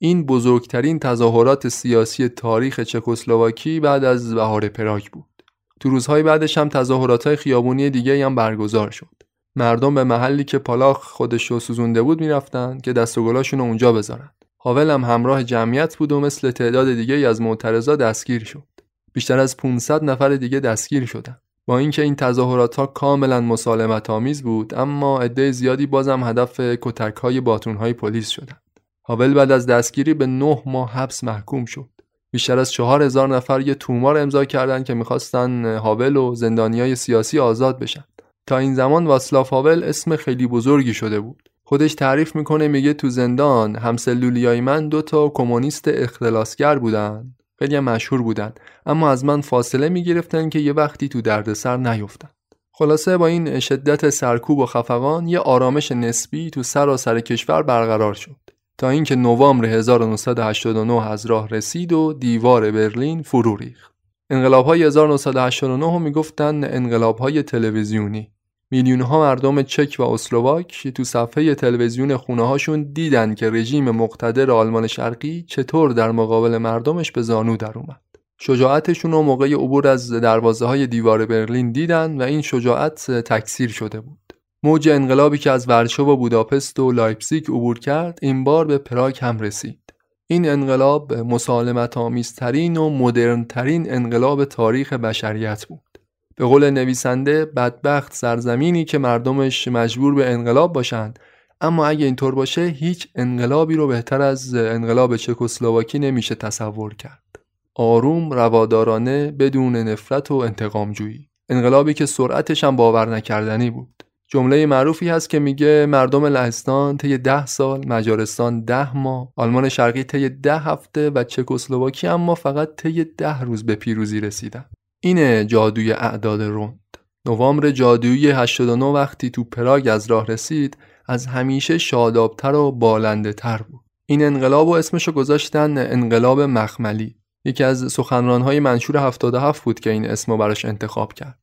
این بزرگترین تظاهرات سیاسی تاریخ چکسلواکی بعد از بهار پراگ بود. تو روزهای بعدش هم تظاهرات‌های خیابونی دیگه هم برگزار شد. مردم به محلی که پالاح خودشو سوزونده بود می‌رفتن که دست و گلاشون اونجا بذارن. هاول هم همراه جمعیت بود و مثل تعداد دیگه از معترضا دستگیر شد. بیشتر از 500 نفر دیگه دستگیر شدن. با اینکه این تظاهرات‌ها کاملاً مسالمت‌آمیز بود، اما عده زیادی بازم هدف کتک‌های باتون‌های پلیس شدن. هاول بعد از دستگیری به 9 ماه حبس محکوم شد. بیشتر از 4000 نفر یه تومار امضا کردند که می‌خواستن هاول و زندانیای سیاسی آزاد بشن. تا این زمان واتسلاو هاول اسم خیلی بزرگی شده بود. خودش تعریف میکنه، میگه تو زندان همسلولیای من 2 کمونیست اختلاسگر بودن، خیلی مشهور بودن، اما از من فاصله میگرفتن که یه وقتی تو دردسر نیفتن. خلاصه با این شدت سرکوب و خفقان یه آرامش نسبی تو سراسر کشور برقرار شد، تا اینکه نوامبر 1989 از راه رسید و دیوار برلین فرو ریخت. انقلاب‌های 1989 رو میگفتن انقلاب‌های تلویزیونی. میلیون‌ها مردم چک و اسلواک تو صفحه تلویزیون خونه‌هاشون دیدن که رژیم مقتدر آلمان شرقی چطور در مقابل مردمش به زانو در اومد. شجاعتشون رو موقع عبور از دروازه‌های دیوار برلین دیدن و این شجاعت تکثیر شده بود. موج انقلابی که از ورشو و بوداپست و لایپزیگ عبور کرد این بار به پراگ هم رسید. این انقلاب مسالمت‌آمیزترین و مدرن‌ترین انقلاب تاریخ بشریت بود. به قول نویسنده، بدبخت سرزمینی که مردمش مجبور به انقلاب باشند، اما اگه اینطور باشه هیچ انقلابی رو بهتر از انقلاب چکسلواکی نمیشه تصور کرد. آروم، روادارانه، بدون نفرت و انتقامجویی. انقلابی که سرعتش هم باور نکردنی بود. جمله معروفی هست که میگه مردم لهستان طی 10 سال، مجارستان 10 ماه، آلمان شرقی طی 10 هفته و چکسلواکی اما فقط طی 10 روز به پیروزی رسیدن. اینه جادوی اعداد روند. نوامبر جادویی 89 وقتی تو پراگ از راه رسید از همیشه شادابتر و بالنده تر بود. این انقلاب و اسمشو گذاشتن انقلاب مخملی. یکی از سخنرانهای منشور 77 بود که این اسمو براش انتخاب کرد.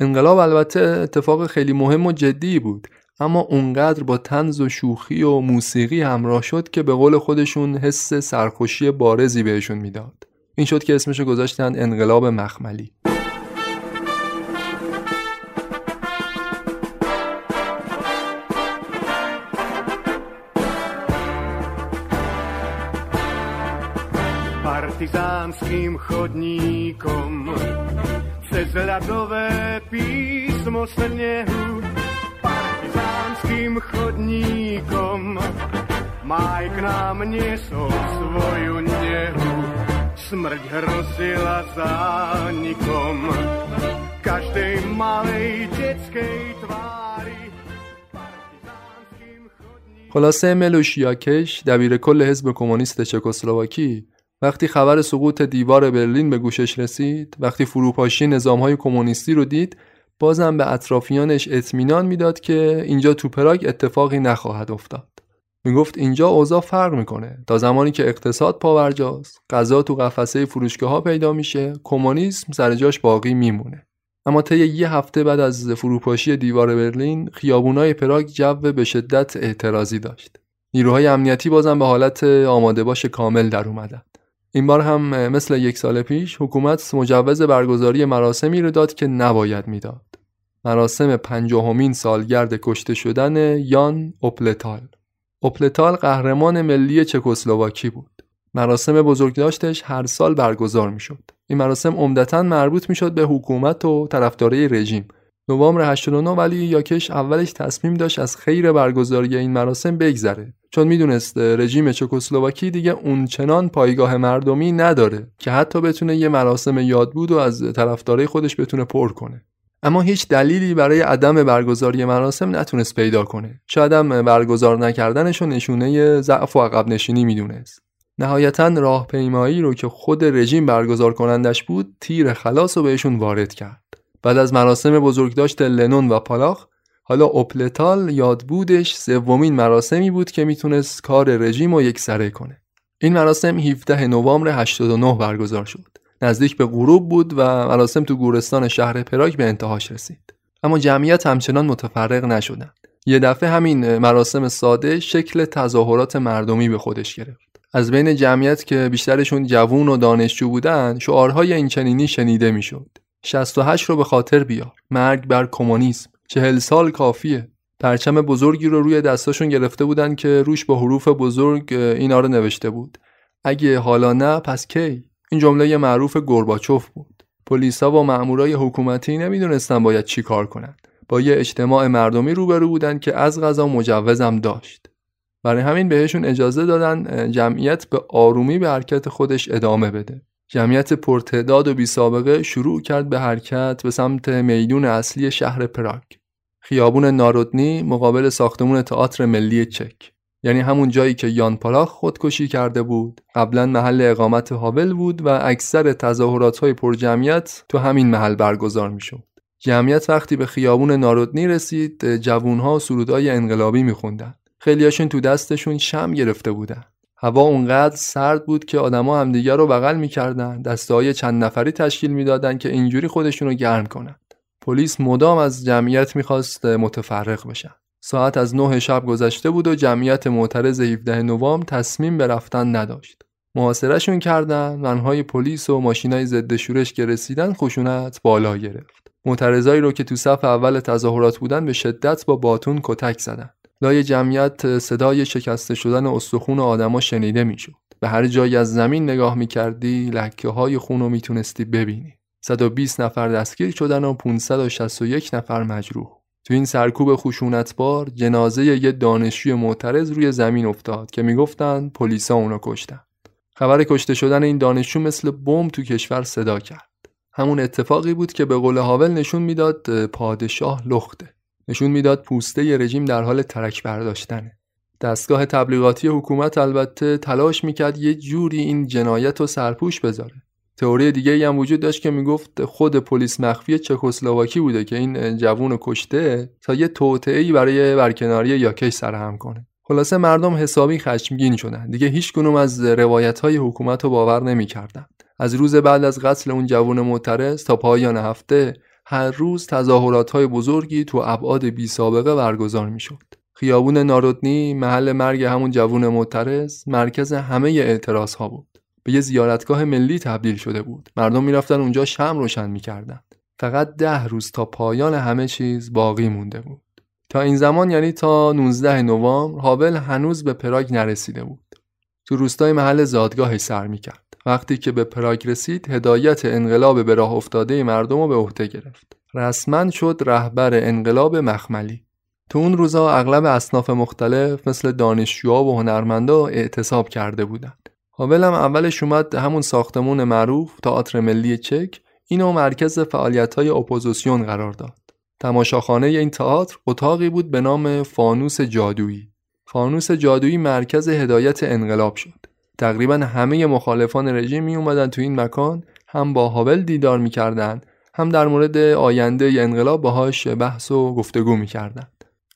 انقلاب البته اتفاق خیلی مهم و جدی بود، اما اونقدر با طنز و شوخی و موسیقی همراه شد که به قول خودشون حس سرخوشی بارزی بهشون میداد. این شد که اسمشو گذاشتن انقلاب مخملی. Partizánským chodníkom přes ľadové písmo snehu, partizánským chodníkom maj k nám nesol svoju nehu. Smrť hrozila zánikom každej malej detskej tvári. خلاصه ملوش یاکش دبیر کل حزب کمونیست چکسلواکی وقتی خبر سقوط دیوار برلین به گوشش رسید، وقتی فروپاشی نظام‌های کمونیستی رو دید، بازم به اطرافیانش اطمینان میداد که اینجا تو پراگ اتفاقی نخواهد افتاد. میگفت اینجا اوضاع فرق میکنه، تا زمانی که اقتصاد پاورجاست، غذا تو قفسه فروشگاه‌ها پیدا میشه، کمونیسم سر جاش باقی میمونه. اما طی یه هفته بعد از فروپاشی دیوار برلین، خیابونای پراگ جو به شدت اعتراضی داشت. نیروهای امنیتی بازم به حالت آماده باش کامل در اومدن. این بار هم مثل یک سال پیش حکومت مجوز برگزاری مراسمی رو داد که نباید میداد. مراسم 50مین سالگرد کشته شدن یان اوپلتال. اوپلتال قهرمان ملی چکسلواکی بود. مراسم بزرگداشتش هر سال برگزار میشد. این مراسم عمدتاً مربوط میشد به حکومت و طرفدارای رژیم. نوامبر 89 ولی یاکش اولش تصمیم داشت از خیر برگزاری این مراسم بگذره، چون میدونست رژیم چکسلواکی دیگه اونچنان پایگاه مردمی نداره که حتی بتونه یه مراسم یادبود و از طرفدارای خودش بتونه پر کنه. اما هیچ دلیلی برای عدم برگزاری مراسم نتونست پیدا کنه. شاید هم برگزار نکردنش نشونه ضعف و عقب نشینی میدونست. نهایتاً راهپیمایی رو که خود رژیم برگزار کنندش بود، تیر خلاص رو بهشون وارد کرد. بعد از مراسم بزرگداشت لنون و پالاح، حالا اوپلتال یادبودش سومین مراسمی بود که میتونست کار رژیم رو یکسره کنه. این مراسم 17 نوامبر 89 برگزار شد. نزدیک به غروب بود و مراسم تو گورستان شهر پراگ به انتهاش رسید. اما جمعیت همچنان متفرق نشدند. یه دفعه همین مراسم ساده شکل تظاهرات مردمی به خودش گرفت. از بین جمعیت که بیشترشون جوون و دانشجو بودن، شعارهای اینچنینی شنیده میشد: 68 رو به خاطر بیار، مرگ بر کمونیسم، 40 سال کافیه. پرچم بزرگی رو روی دستاشون گرفته بودن که روش با حروف بزرگ اینا رو نوشته بود: اگه حالا نه پس کی. این جمله معروف گورباچف بود. پلیسا و مامورای حکومتی نمیدونستن باید چی کار کنن. با یه اجتماع مردمی روبرو بودن که از قضا مجوزم داشت. برای همین بهشون اجازه دادن جمعیت به آرومی به حرکت خودش ادامه بده. جمعیت پرتعداد و بی‌سابقه شروع کرد به حرکت به سمت میدون اصلی شهر پراگ. خیابان نارودنی مقابل ساختمان تئاتر ملی چک، یعنی همون جایی که یان پالاح خودکشی کرده بود. قبلا محل اقامت هاول بود و اکثر تظاهرات‌های پرجمعیت تو همین محل برگزار می‌شد. جمعیت وقتی به خیابان نارودنی رسید، جوان‌ها سرودای انقلابی می‌خوندن. خیلیاشون تو دستشون شمع گرفته بودن. هوا اونقدر سرد بود که آدما همدیگه رو بغل می‌کردن، دسته‌های چند نفری تشکیل می‌دادن که اینجوری خودشون رو گرم کنن. پلیس مدام از جمعیت می‌خواست متفرق بشن. ساعت از 9 شب گذشته بود و جمعیت معترض 17 نوامبر تصمیم به رفتن نداشت. محاصره‌شون کردن، منهای پلیس و ماشینای ضد شورش که رسیدن خشونت بالا گرفت. معترضایی رو که تو صف اول تظاهرات بودن به شدت با باتون کتک زدن. لای جمعیت صدای شکسته شدن استخون آدما شنیده میشد. به هر جایی از زمین نگاه میکردی لکه‌های خون رو میتونستی ببینی. 120 نفر دستگیر شدن و 561 نفر مجروح. تو این سرکوب خشونتبار جنازه یه دانشجوی معترض روی زمین افتاد که میگفتن پلیسا اونو کشتن. خبر کشته شدن این دانشجو مثل بمب تو کشور صدا کرد. همون اتفاقی بود که به قول هاول نشون میداد پادشاه لخته. نشون میداد پوسته ی رژیم در حال ترک برداشتنه. دستگاه تبلیغاتی حکومت البته تلاش میکرد یه جوری این جنایت رو سرپوش بذاره. تئوری دیگه‌ای هم وجود داشت که میگفت خود پلیس مخفی چکسلواکی بوده که این جوون رو کشته تا یه توطئه‌ای برای برکناری یاکش سرهم کنه. خلاصه مردم حسابی خشمگین شدن. دیگه هیچ کدوم از روایت‌های حکومت رو باور نمی‌کردن. از روز بعد از قتل اون جوون معترض تا پایان هفته، هر روز تظاهرات‌های بزرگی تو ابعاد بی‌سابقه برگزار می‌شد. خیابان نارودنی، محل مرگ همون جوون معترض، مرکز همه اعتراض‌ها بود. به یه زیارتگاه ملی تبدیل شده بود. مردم میرفتن اونجا شمع روشن میکردن. فقط 10 روز تا پایان همه چیز باقی مونده بود. تا این زمان یعنی تا 19 نوامبر هاول هنوز به پراگ نرسیده بود. تو روستای محل زادگاهش سر میکرد. وقتی که به پراگ رسید هدایت انقلاب به راه افتاده مردم رو به عهده گرفت. رسما شد رهبر انقلاب مخملی. تو اون روزا اغلب اصناف مختلف مثل دانشجوها و هنرمندا اعتصاب کرده بودند. هاول هم اولش اومد همون ساختمون معروف تئاتر ملی چک اینو مرکز فعالیت‌های اپوزیسیون قرار داد. تماشاخانه این تئاتر اتاقی بود به نام فانوس جادویی. فانوس جادویی مرکز هدایت انقلاب شد. تقریباً همه مخالفان رژیم می اومدن تو این مکان، هم با هاول دیدار می‌کردن، هم در مورد آینده انقلاب باهاش بحث و گفتگو می‌کردن.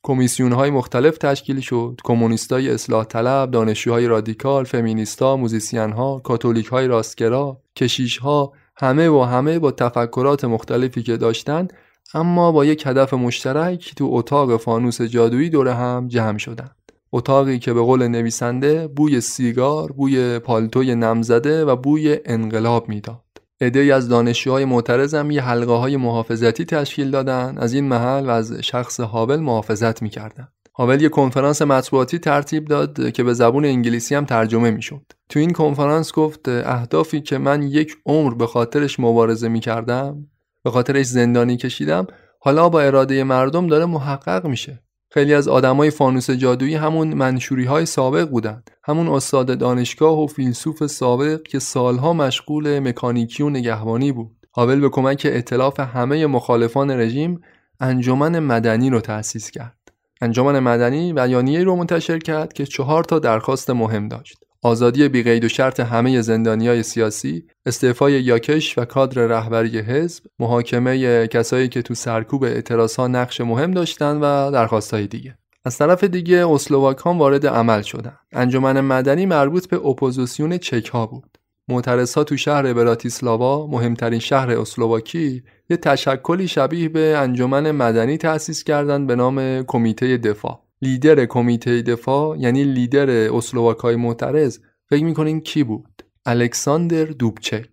کمیسیون‌های مختلف تشکیل شد. کمونیستای اصلاح طلب، دانشجوهای رادیکال، فمینیستا، موزیسین‌ها، کاتولیک‌های راستگرا، کشیش‌ها، همه با تفکرات مختلفی که داشتن، اما با یک هدف مشترک تو اتاق فانوس جادویی دور هم جمع شدند. اتاقی که به قول نویسنده بوی سیگار، بوی پالتوی نمزده و بوی انقلاب میداد. عده‌ای از دانشجوهای معترض هم یه حلقه‌های محافظتی تشکیل دادن، از این محل و از شخص هاول محافظت می‌کردن. هاول یه کنفرانس مطبوعاتی ترتیب داد که به زبان انگلیسی هم ترجمه می‌شد. تو این کنفرانس گفت اهدافی که من یک عمر به خاطرش مبارزه می‌کردم، به خاطرش زندانی کشیدم، حالا با اراده مردم داره محقق میشه. خیلی از آدمای فانوس جادویی همون منشوری‌های سابق بودن، همون استاد دانشگاه و فیلسوف سابق که سالها مشغول مکانیکی و نگهبانی بود. هاول به کمک ائتلاف همه مخالفان رژیم انجمن مدنی رو تأسیس کرد. انجمن مدنی بیانیه‌ای رو منتشر کرد که 4 تا درخواست مهم داشت: آزادی بی‌قید و شرط همه زندانیان سیاسی، استعفای یاکش و کادر رهبری حزب، محاکمه کسایی که تو سرکوب اعتراضها نقش مهم داشتن و درخواست‌های دیگه. از طرف دیگه اسلواکان وارد عمل شدن. انجمن مدنی مربوط به اپوزیسیون چک‌ها بود. معترض‌ها تو شهر براتیسلاوا، مهمترین شهر اسلواکی، یه تشکلی شبیه به انجمن مدنی تأسیس کردند به نام کمیته دفاع. لیدر کمیته دفاع یعنی لیدر اسلواکای معترض فکر می‌کنین کی بود؟ الکساندر دوبچک،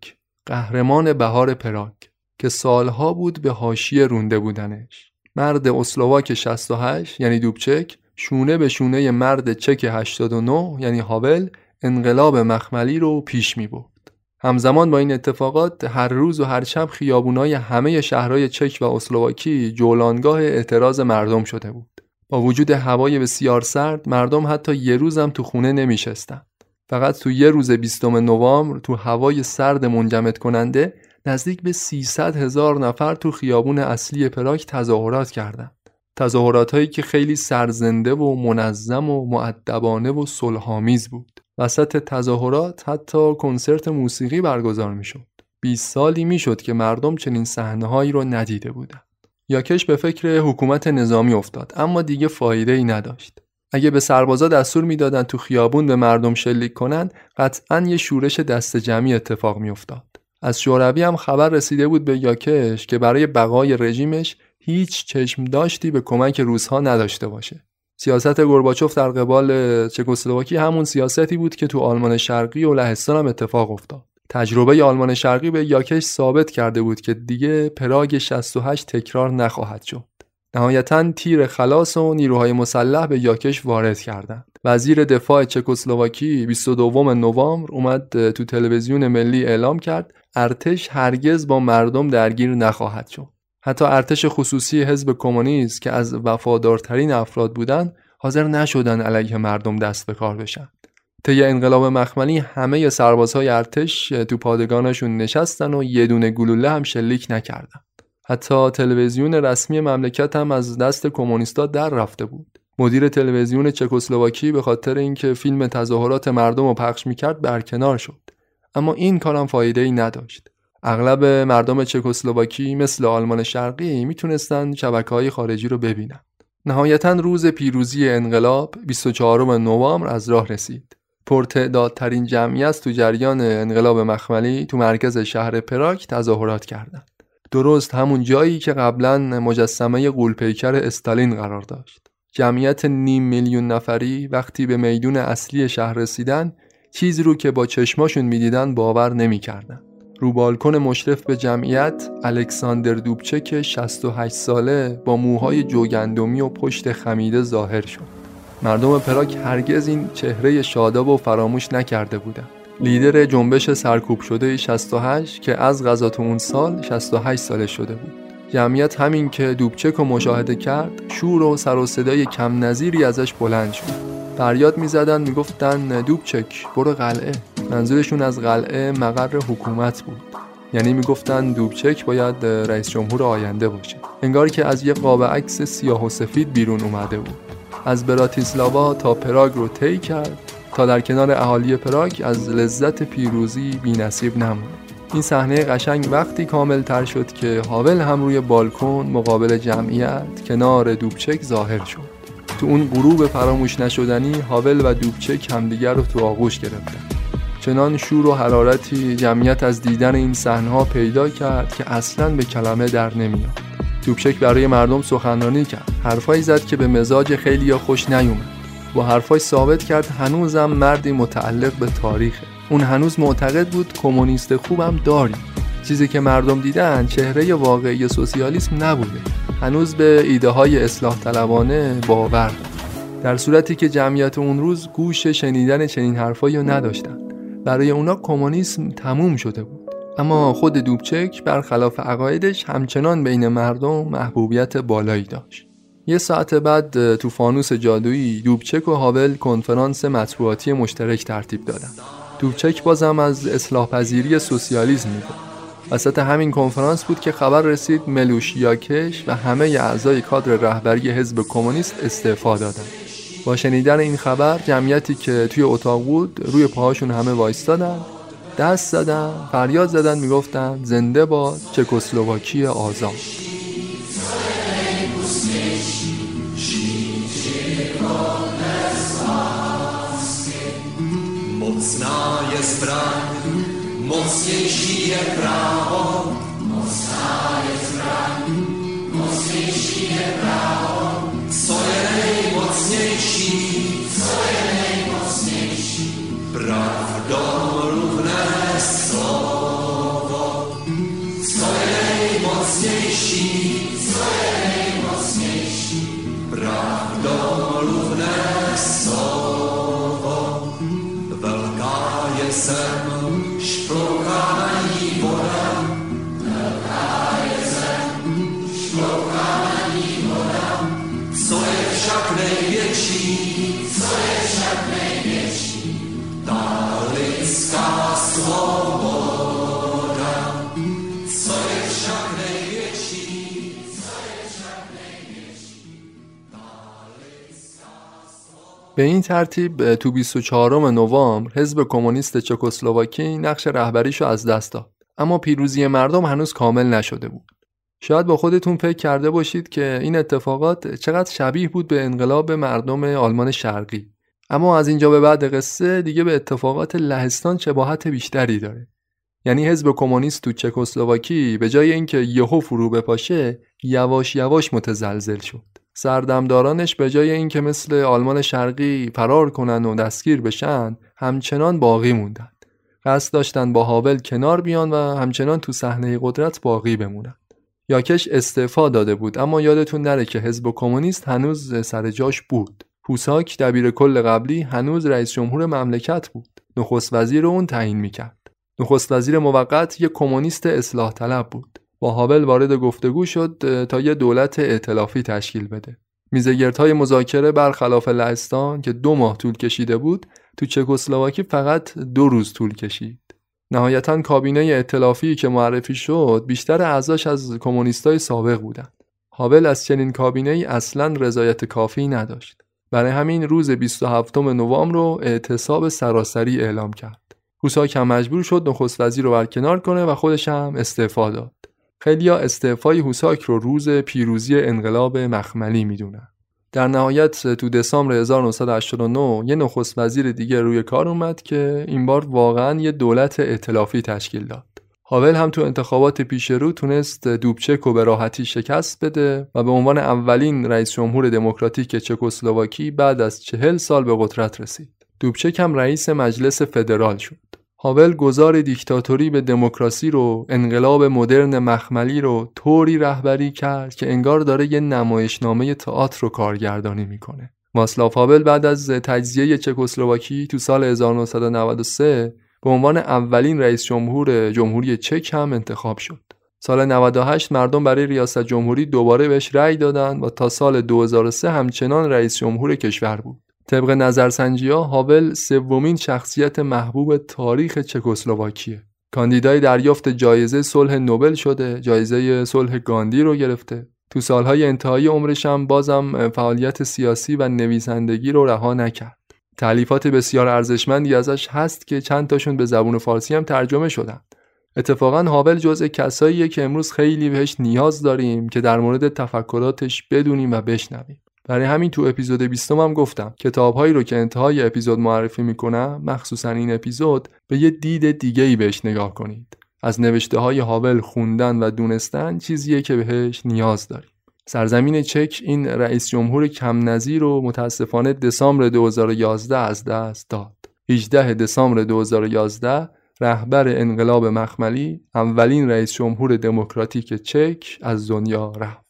قهرمان بهار پراگ که سالها بود به حاشیه رونده بودنش. مرد اسلواک 68 یعنی دوبچک شونه به شونه مرد چک 89 یعنی هاول انقلاب مخملی رو پیش می‌برد. همزمان با این اتفاقات هر روز و هر شب خیابونای همه شهرهای چک و اسلواکی جولانگاه اعتراض مردم شده بود. با وجود هوای بسیار سرد مردم حتی یه روزم تو خونه نمیشستن. فقط تو یه روز 20 نوامبر تو هوای سرد منجمد کننده نزدیک به 300,000 نفر تو خیابون اصلی پراگ تظاهرات کردند. تظاهرات هایی که خیلی سرزنده و منظم و مؤدبانه و صلح‌آمیز بود. وسط تظاهرات حتی کنسرت موسیقی برگزار میشد. 20 سالی میشد که مردم چنین صحنه‌هایی رو ندیده بودند. یاکش به فکر حکومت نظامی افتاد اما دیگه فایده ای نداشت. اگه به سربازا دستور میدادن تو خیابون به مردم شلیک کنن قطعاً یه شورش دست جمعی اتفاق میافتاد. از شوروی هم خبر رسیده بود به یاکش که برای بقای رژیمش هیچ چشم داشتی به کمک روس‌ها نداشته باشه. سیاست گورباچف در قبال چکسلواکی همون سیاستی بود که تو آلمان شرقی و لهستان هم اتفاق افتاد. تجربه آلمان شرقی به یاکش ثابت کرده بود که دیگه پراگ 68 تکرار نخواهد شد. نهایتاً تیر خلاص و نیروهای مسلح به یاکش وارد کردند. وزیر دفاع چکسلواکی 22 نوامبر اومد تو تلویزیون ملی اعلام کرد ارتش هرگز با مردم درگیر نخواهد شد. حتی ارتش خصوصی حزب کمونیست که از وفادارترین افراد بودند حاضر نشدن علیه مردم دست به کار بشن. طی انقلاب مخملی همه سربازهای ارتش تو پادگانشون نشستن و یه دونه گلوله هم شلیک نکردن. حتی تلویزیون رسمی مملکت هم از دست کمونیستا در رفته بود. مدیر تلویزیون چکسلواکی به خاطر اینکه فیلم تظاهرات مردم رو پخش میکرد برکنار شد. اما این کارم فایده‌ای نداشت. اغلب مردم چکسلواکی مثل آلمان شرقی میتونستن شبکه‌های خارجی رو ببینن. نهایتاً روز پیروزی انقلاب 24 نوامبر از راه رسید. پرتعدادترین جمعیت تو جریان انقلاب مخملی تو مرکز شهر پراگ تظاهرات کردند. درست همون جایی که قبلا مجسمه غول‌پیکر استالین قرار داشت. جمعیت 500,000 نفری وقتی به میدون اصلی شهر رسیدن چیزی رو که با چشماشون می‌دیدن باور نمی‌کردن. رو بالکن مشرف به جمعیت، الکساندر دوبچک 68 ساله با موهای جوگندمی و پشت خمیده ظاهر شد. مردم پراگ هرگز این چهره شاداب و فراموش نکرده بودند. لیدر جنبش سرکوب شده 68 که از قضا اون سال 68 ساله شده بود. جمعیت همین که دوبچک رو مشاهده کرد، شور و سر و صدای کم نظیری ازش بلند شد. فریاد می‌زدن، می‌گفتن دوبچک برو قلعه. منظورشون از قلعه مقر حکومت بود، یعنی میگفتن دوبچک باید رئیس جمهور آینده باشه. انگار که از یه قاب عکس سیاه و سفید بیرون اومده بود. از براتیسلاوا تا پراگ رو طی کرد تا در کنار اهالی پراگ از لذت پیروزی بی‌نصیب نموند. این صحنه قشنگ وقتی کامل تر شد که هاول هم روی بالکن مقابل جمعیت کنار دوبچک ظاهر شد. تو اون غروب فراموش نشدنی، هاول و دوبچک همدیگر رو تو آغوش گرفتن. چنان شور و حرارتی جمعیت از دیدن این صحنه‌ها پیدا کرد که اصلاً به کلمه در نمیاد. دوبچک برای مردم سخنرانی کرد. حرفایی زد که به مزاج خیلیا خوش نیومد. با حرفای ثابت کرد هنوزم مردی متعلق به تاریخه. اون هنوز معتقد بود کمونیست خوبم داریم. چیزی که مردم دیدن چهره واقعی سوسیالیسم نبوده. هنوز به ایده های اصلاح طلبانه باور داشت. در صورتی که جمعیت اون روز گوش شنیدن چنین حرفایی رو نداشتن. برای اونا کمونیسم تموم شده بود. اما خود دوبچک برخلاف عقایدش همچنان بین مردم محبوبیت بالایی داشت. یه ساعت بعد تو فانوس جادویی دوبچک و هاول کنفرانس مطبوعاتی مشترک ترتیب دادن. دوبچک بازم از اصلاح پذیری سوسیالیسم میگفت. وسط همین کنفرانس بود که خبر رسید ملوش یاکش و همه اعضای کادر رهبری حزب کمونیست استعفا دادن. با شنیدن این خبر جمعیتی که توی اتاق بود روی پاهاشون همه وایستادن، دست زدن، فریاد زدن، میگفتن زنده باد چکسلواکی آزاد. به این ترتیب تو 24 نوامبر حزب کمونیست چکسلواکی نقش رهبریشو از دست داد، اما پیروزی مردم هنوز کامل نشده بود. شاید با خودتون فکر کرده باشید که این اتفاقات چقدر شبیه بود به انقلاب مردم آلمان شرقی، اما از اینجا به بعد قصه دیگه به اتفاقات لهستان شباهت بیشتری داره. یعنی حزب کمونیست تو چکسلواکی به جای اینکه یهو فرو بپاشه، یواش یواش متزلزل شد. سردمدارانش به جای اینکه مثل آلمان شرقی فرار کنن و دستگیر بشن، همچنان باقی موندن. قصد داشتن با هاول کنار بیان و همچنان تو صحنه قدرت باقی بمونن. یاکش استعفا داده بود، اما یادتون نره که حزب کمونیست هنوز سر جاش بود. هوساک دبیرکل قبلی هنوز رئیس جمهور مملکت بود. نخست وزیر اون تعیین میکرد. نخست وزیر موقت یک کمونیست اصلاح طلب بود. با هاول وارد گفتگو شد تا یه دولت ائتلافی تشکیل بده. میزگردهای مذاکره برخلاف لهستان که 2 ماه طول کشیده بود، تو چکسلواکی فقط 2 روز طول کشید. نهایتاً کابینه ائتلافی که معرفی شد بیشتر اعضاش از کمونیستای سابق بودند. هاول از چنین کابینه‌ای اصلاً رضایت کافی نداشت. برای همین روز 27 نوامبر رو اعتصاب سراسری اعلام کرد. هوساک هم مجبور شد نخست وزیر رو برکنار کنه و خودش هم استعفا داد. خیلیا استعفای هوساک رو روز پیروزی انقلاب مخملی میدونن. در نهایت تو دسامبر 1989 یه نخست وزیر دیگه روی کار اومد که این بار واقعاً یه دولت ائتلافی تشکیل داد. هاول هم تو انتخابات پیش رو تونست دوبچک رو به راحتی شکست بده و به عنوان اولین رئیس جمهور دموکراتیک چکسلواکی بعد از 40 سال به قدرت رسید. دوبچک هم رئیس مجلس فدرال شد. هاول گذار دیکتاتوری به دموکراسی رو، انقلاب مدرن مخملی رو طوری رهبری کرد که انگار داره یه نمایشنامه تئاتر رو کارگردانی میکنه. واتسلاو هاول بعد از تجزیه چکسلواکی تو سال 1993 به عنوان اولین رئیس جمهور جمهوری چک هم انتخاب شد. سال 98 مردم برای ریاست جمهوری دوباره بهش رأی دادن و تا سال 2003 همچنان رئیس جمهور کشور بود. طبق نظرسنجی‌ها هاول سومین شخصیت محبوب تاریخ چکسلواکیه. کاندیدای دریافت جایزه صلح نوبل شده، جایزه صلح گاندی رو گرفته. تو سالهای انتهایی عمرش هم بازم فعالیت سیاسی و نویسندگی رو رها نکرد. تألیفات بسیار ارزشمندی ازش هست که چند تاشون به زبان فارسی هم ترجمه شدن. اتفاقاً هاول جزء کساییه که امروز خیلی بهش نیاز داریم که در مورد تفکراتش بدونیم و بشنویم. برای همین تو اپیزود 20 هم گفتم کتاب‌هایی رو که انتهای اپیزود معرفی می‌کنم، مخصوصاً این اپیزود، به یه دید دیگه‌ای بهش نگاه کنید. از نوشته‌های هاول خوندن و دونستن چیزیه که بهش نیاز داریم. سرزمین چک این رئیس جمهور کم‌نظیر رو متأسفانه دسامبر 2011 از دست داد. 18 دسامبر 2011 رهبر انقلاب مخملی، اولین رئیس جمهور دموکراتیک چک، از دنیا رفت.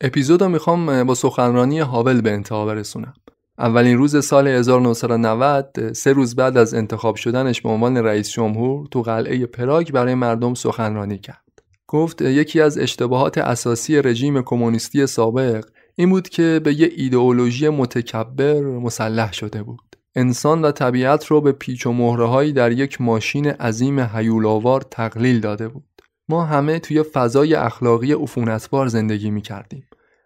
اپیزودو میخوام با سخنرانی هاول به انتها برسونم. اولین روز سال 1990، 3 روز بعد از انتخاب شدنش به عنوان رئیس جمهور، تو قلعه پراگ برای مردم سخنرانی کرد. گفت یکی از اشتباهات اساسی رژیم کمونیستی سابق این بود که به یه ایدئولوژی متکبر مسلح شده بود. انسان و طبیعت رو به پیچ و مهره‌هایی در یک ماشین عظیم هیولاوار تقلیل داده بود. ما همه توی فضای اخلاقی عفونتبار زندگی می‌کردیم.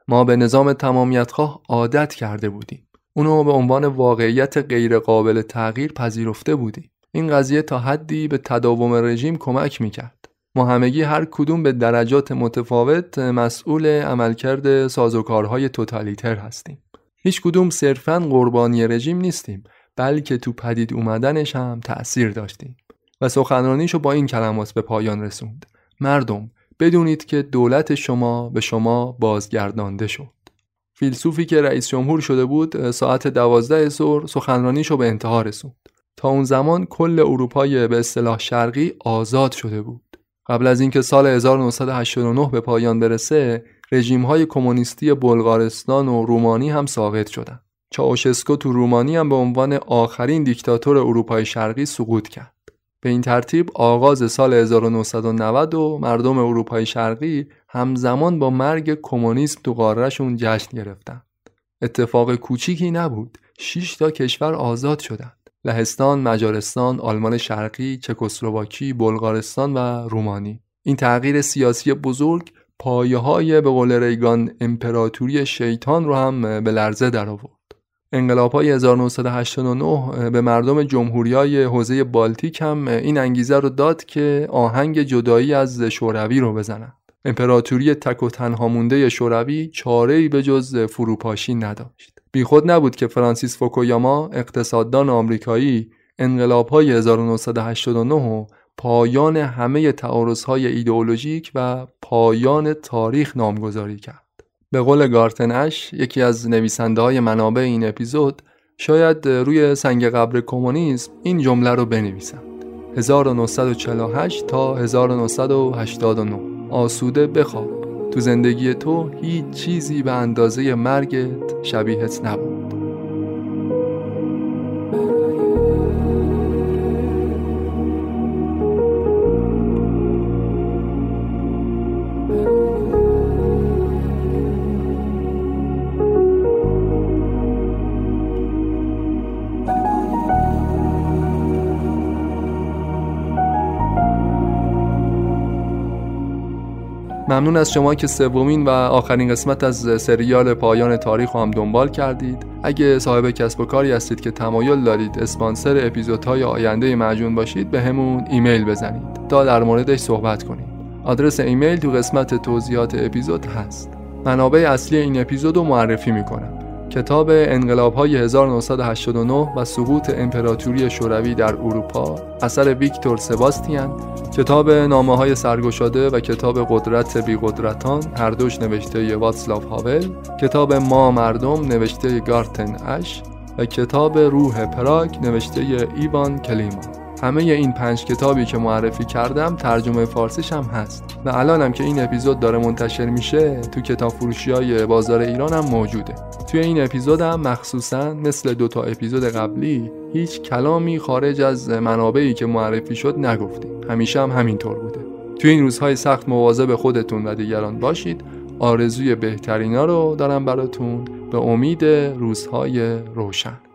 ما به نظام تمامیتخواه عادت کرده بودیم. اونو به عنوان واقعیت غیر قابل تغییر پذیرفته بودیم. این قضیه تا حدی به تداوم رژیم کمک می‌کرد. ما همگی هر کدوم به درجات متفاوت مسئول عملکرد سازوکارهای توتالیتر هستیم. هیچ کدوم صرفاً قربانی رژیم نیستیم، بلکه تو پدید اومدنش هم تأثیر داشتیم. و سخنرانیشو با این کلمات به پایان رسوند: مردم، بدونید که دولت شما به شما بازگردانده شد. فیلسوفی که رئیس جمهور شده بود ساعت 12 ظهر سخنرانیشو به انتها رسوند. تا اون زمان کل اروپای به اصطلاح شرقی آزاد شده بود. قبل از اینکه سال 1989 به پایان برسه، رژیم‌های کمونیستی بلغارستان و رومانی هم ساقط شدند. چاوشسکو تو رومانی هم به عنوان آخرین دیکتاتور اروپای شرقی سقوط کرد. به این ترتیب آغاز سال 1990 و مردم اروپای شرقی همزمان با مرگ کمونیسم تو قاره‌شون جشن گرفتند. اتفاق کوچیکی نبود. 6 تا کشور آزاد شدند: لهستان، مجارستان، آلمان شرقی، چکسلواکی، بلغارستان و رومانی. این تغییر سیاسی بزرگ پایه‌های به قول ریگان امپراتوری شیطان رو هم به لرزه در آورد. انقلاب‌های 1989 به مردم جمهوری‌های حوزه بالتیک هم این انگیزه رو داد که آهنگ جدایی از شوروی رو بزنند. امپراتوری تک و تنها مونده شوروی چاره‌ای به جز فروپاشی نداشت. بیخود نبود که فرانسیس فوکویاما، اقتصاددان آمریکایی، انقلاب‌های 1989 پایان همه تعارض‌های ایدئولوژیک و پایان تاریخ نامگذاری کرد. به قول گارتنش، یکی از نویسنده‌های منابع این اپیزود، شاید روی سنگ قبر کمونیسم این جمله رو بنویسند: 1948 تا 1989 آسوده بخواب، تو زندگی تو هیچ چیزی به اندازه مرگت شبیهت نبود. ممنون از شما که سومین و آخرین قسمت از سریال پایان تاریخ رو هم دنبال کردید. اگه صاحب کسب و کاری هستید که تمایل دارید اسپانسر اپیزودهای آینده معجون باشید، به همون ایمیل بزنید تا در موردش صحبت کنیم. آدرس ایمیل تو قسمت توضیحات اپیزود هست. منابع اصلی این اپیزود رو معرفی میکنم: کتاب انقلاب‌های 1989 و سقوط امپراتوری شوروی در اروپا، اثر ویکتور سباستیان، کتاب نامه‌های سرگشاده و کتاب قدرت بی قدرتان، هر دوش نوشته واتسلاو هاول، کتاب ما مردم نوشته گارتن اش، و کتاب روح پراگ نوشته ایوان کلیما. همه این 5 کتابی که معرفی کردم ترجمه فارسیش هم هست و الانم که این اپیزود داره منتشر میشه تو کتاب فروشی‌های بازار ایران هم موجوده. توی این اپیزودم مخصوصاً مثل 2 تا اپیزود قبلی هیچ کلامی خارج از منابعی که معرفی شد نگفتیم. همیشه هم همینطور بوده. توی این روزهای سخت مواظب خودتون و دیگران باشید. آرزوی بهترینا رو دارم براتون، به امید روزهای روشن.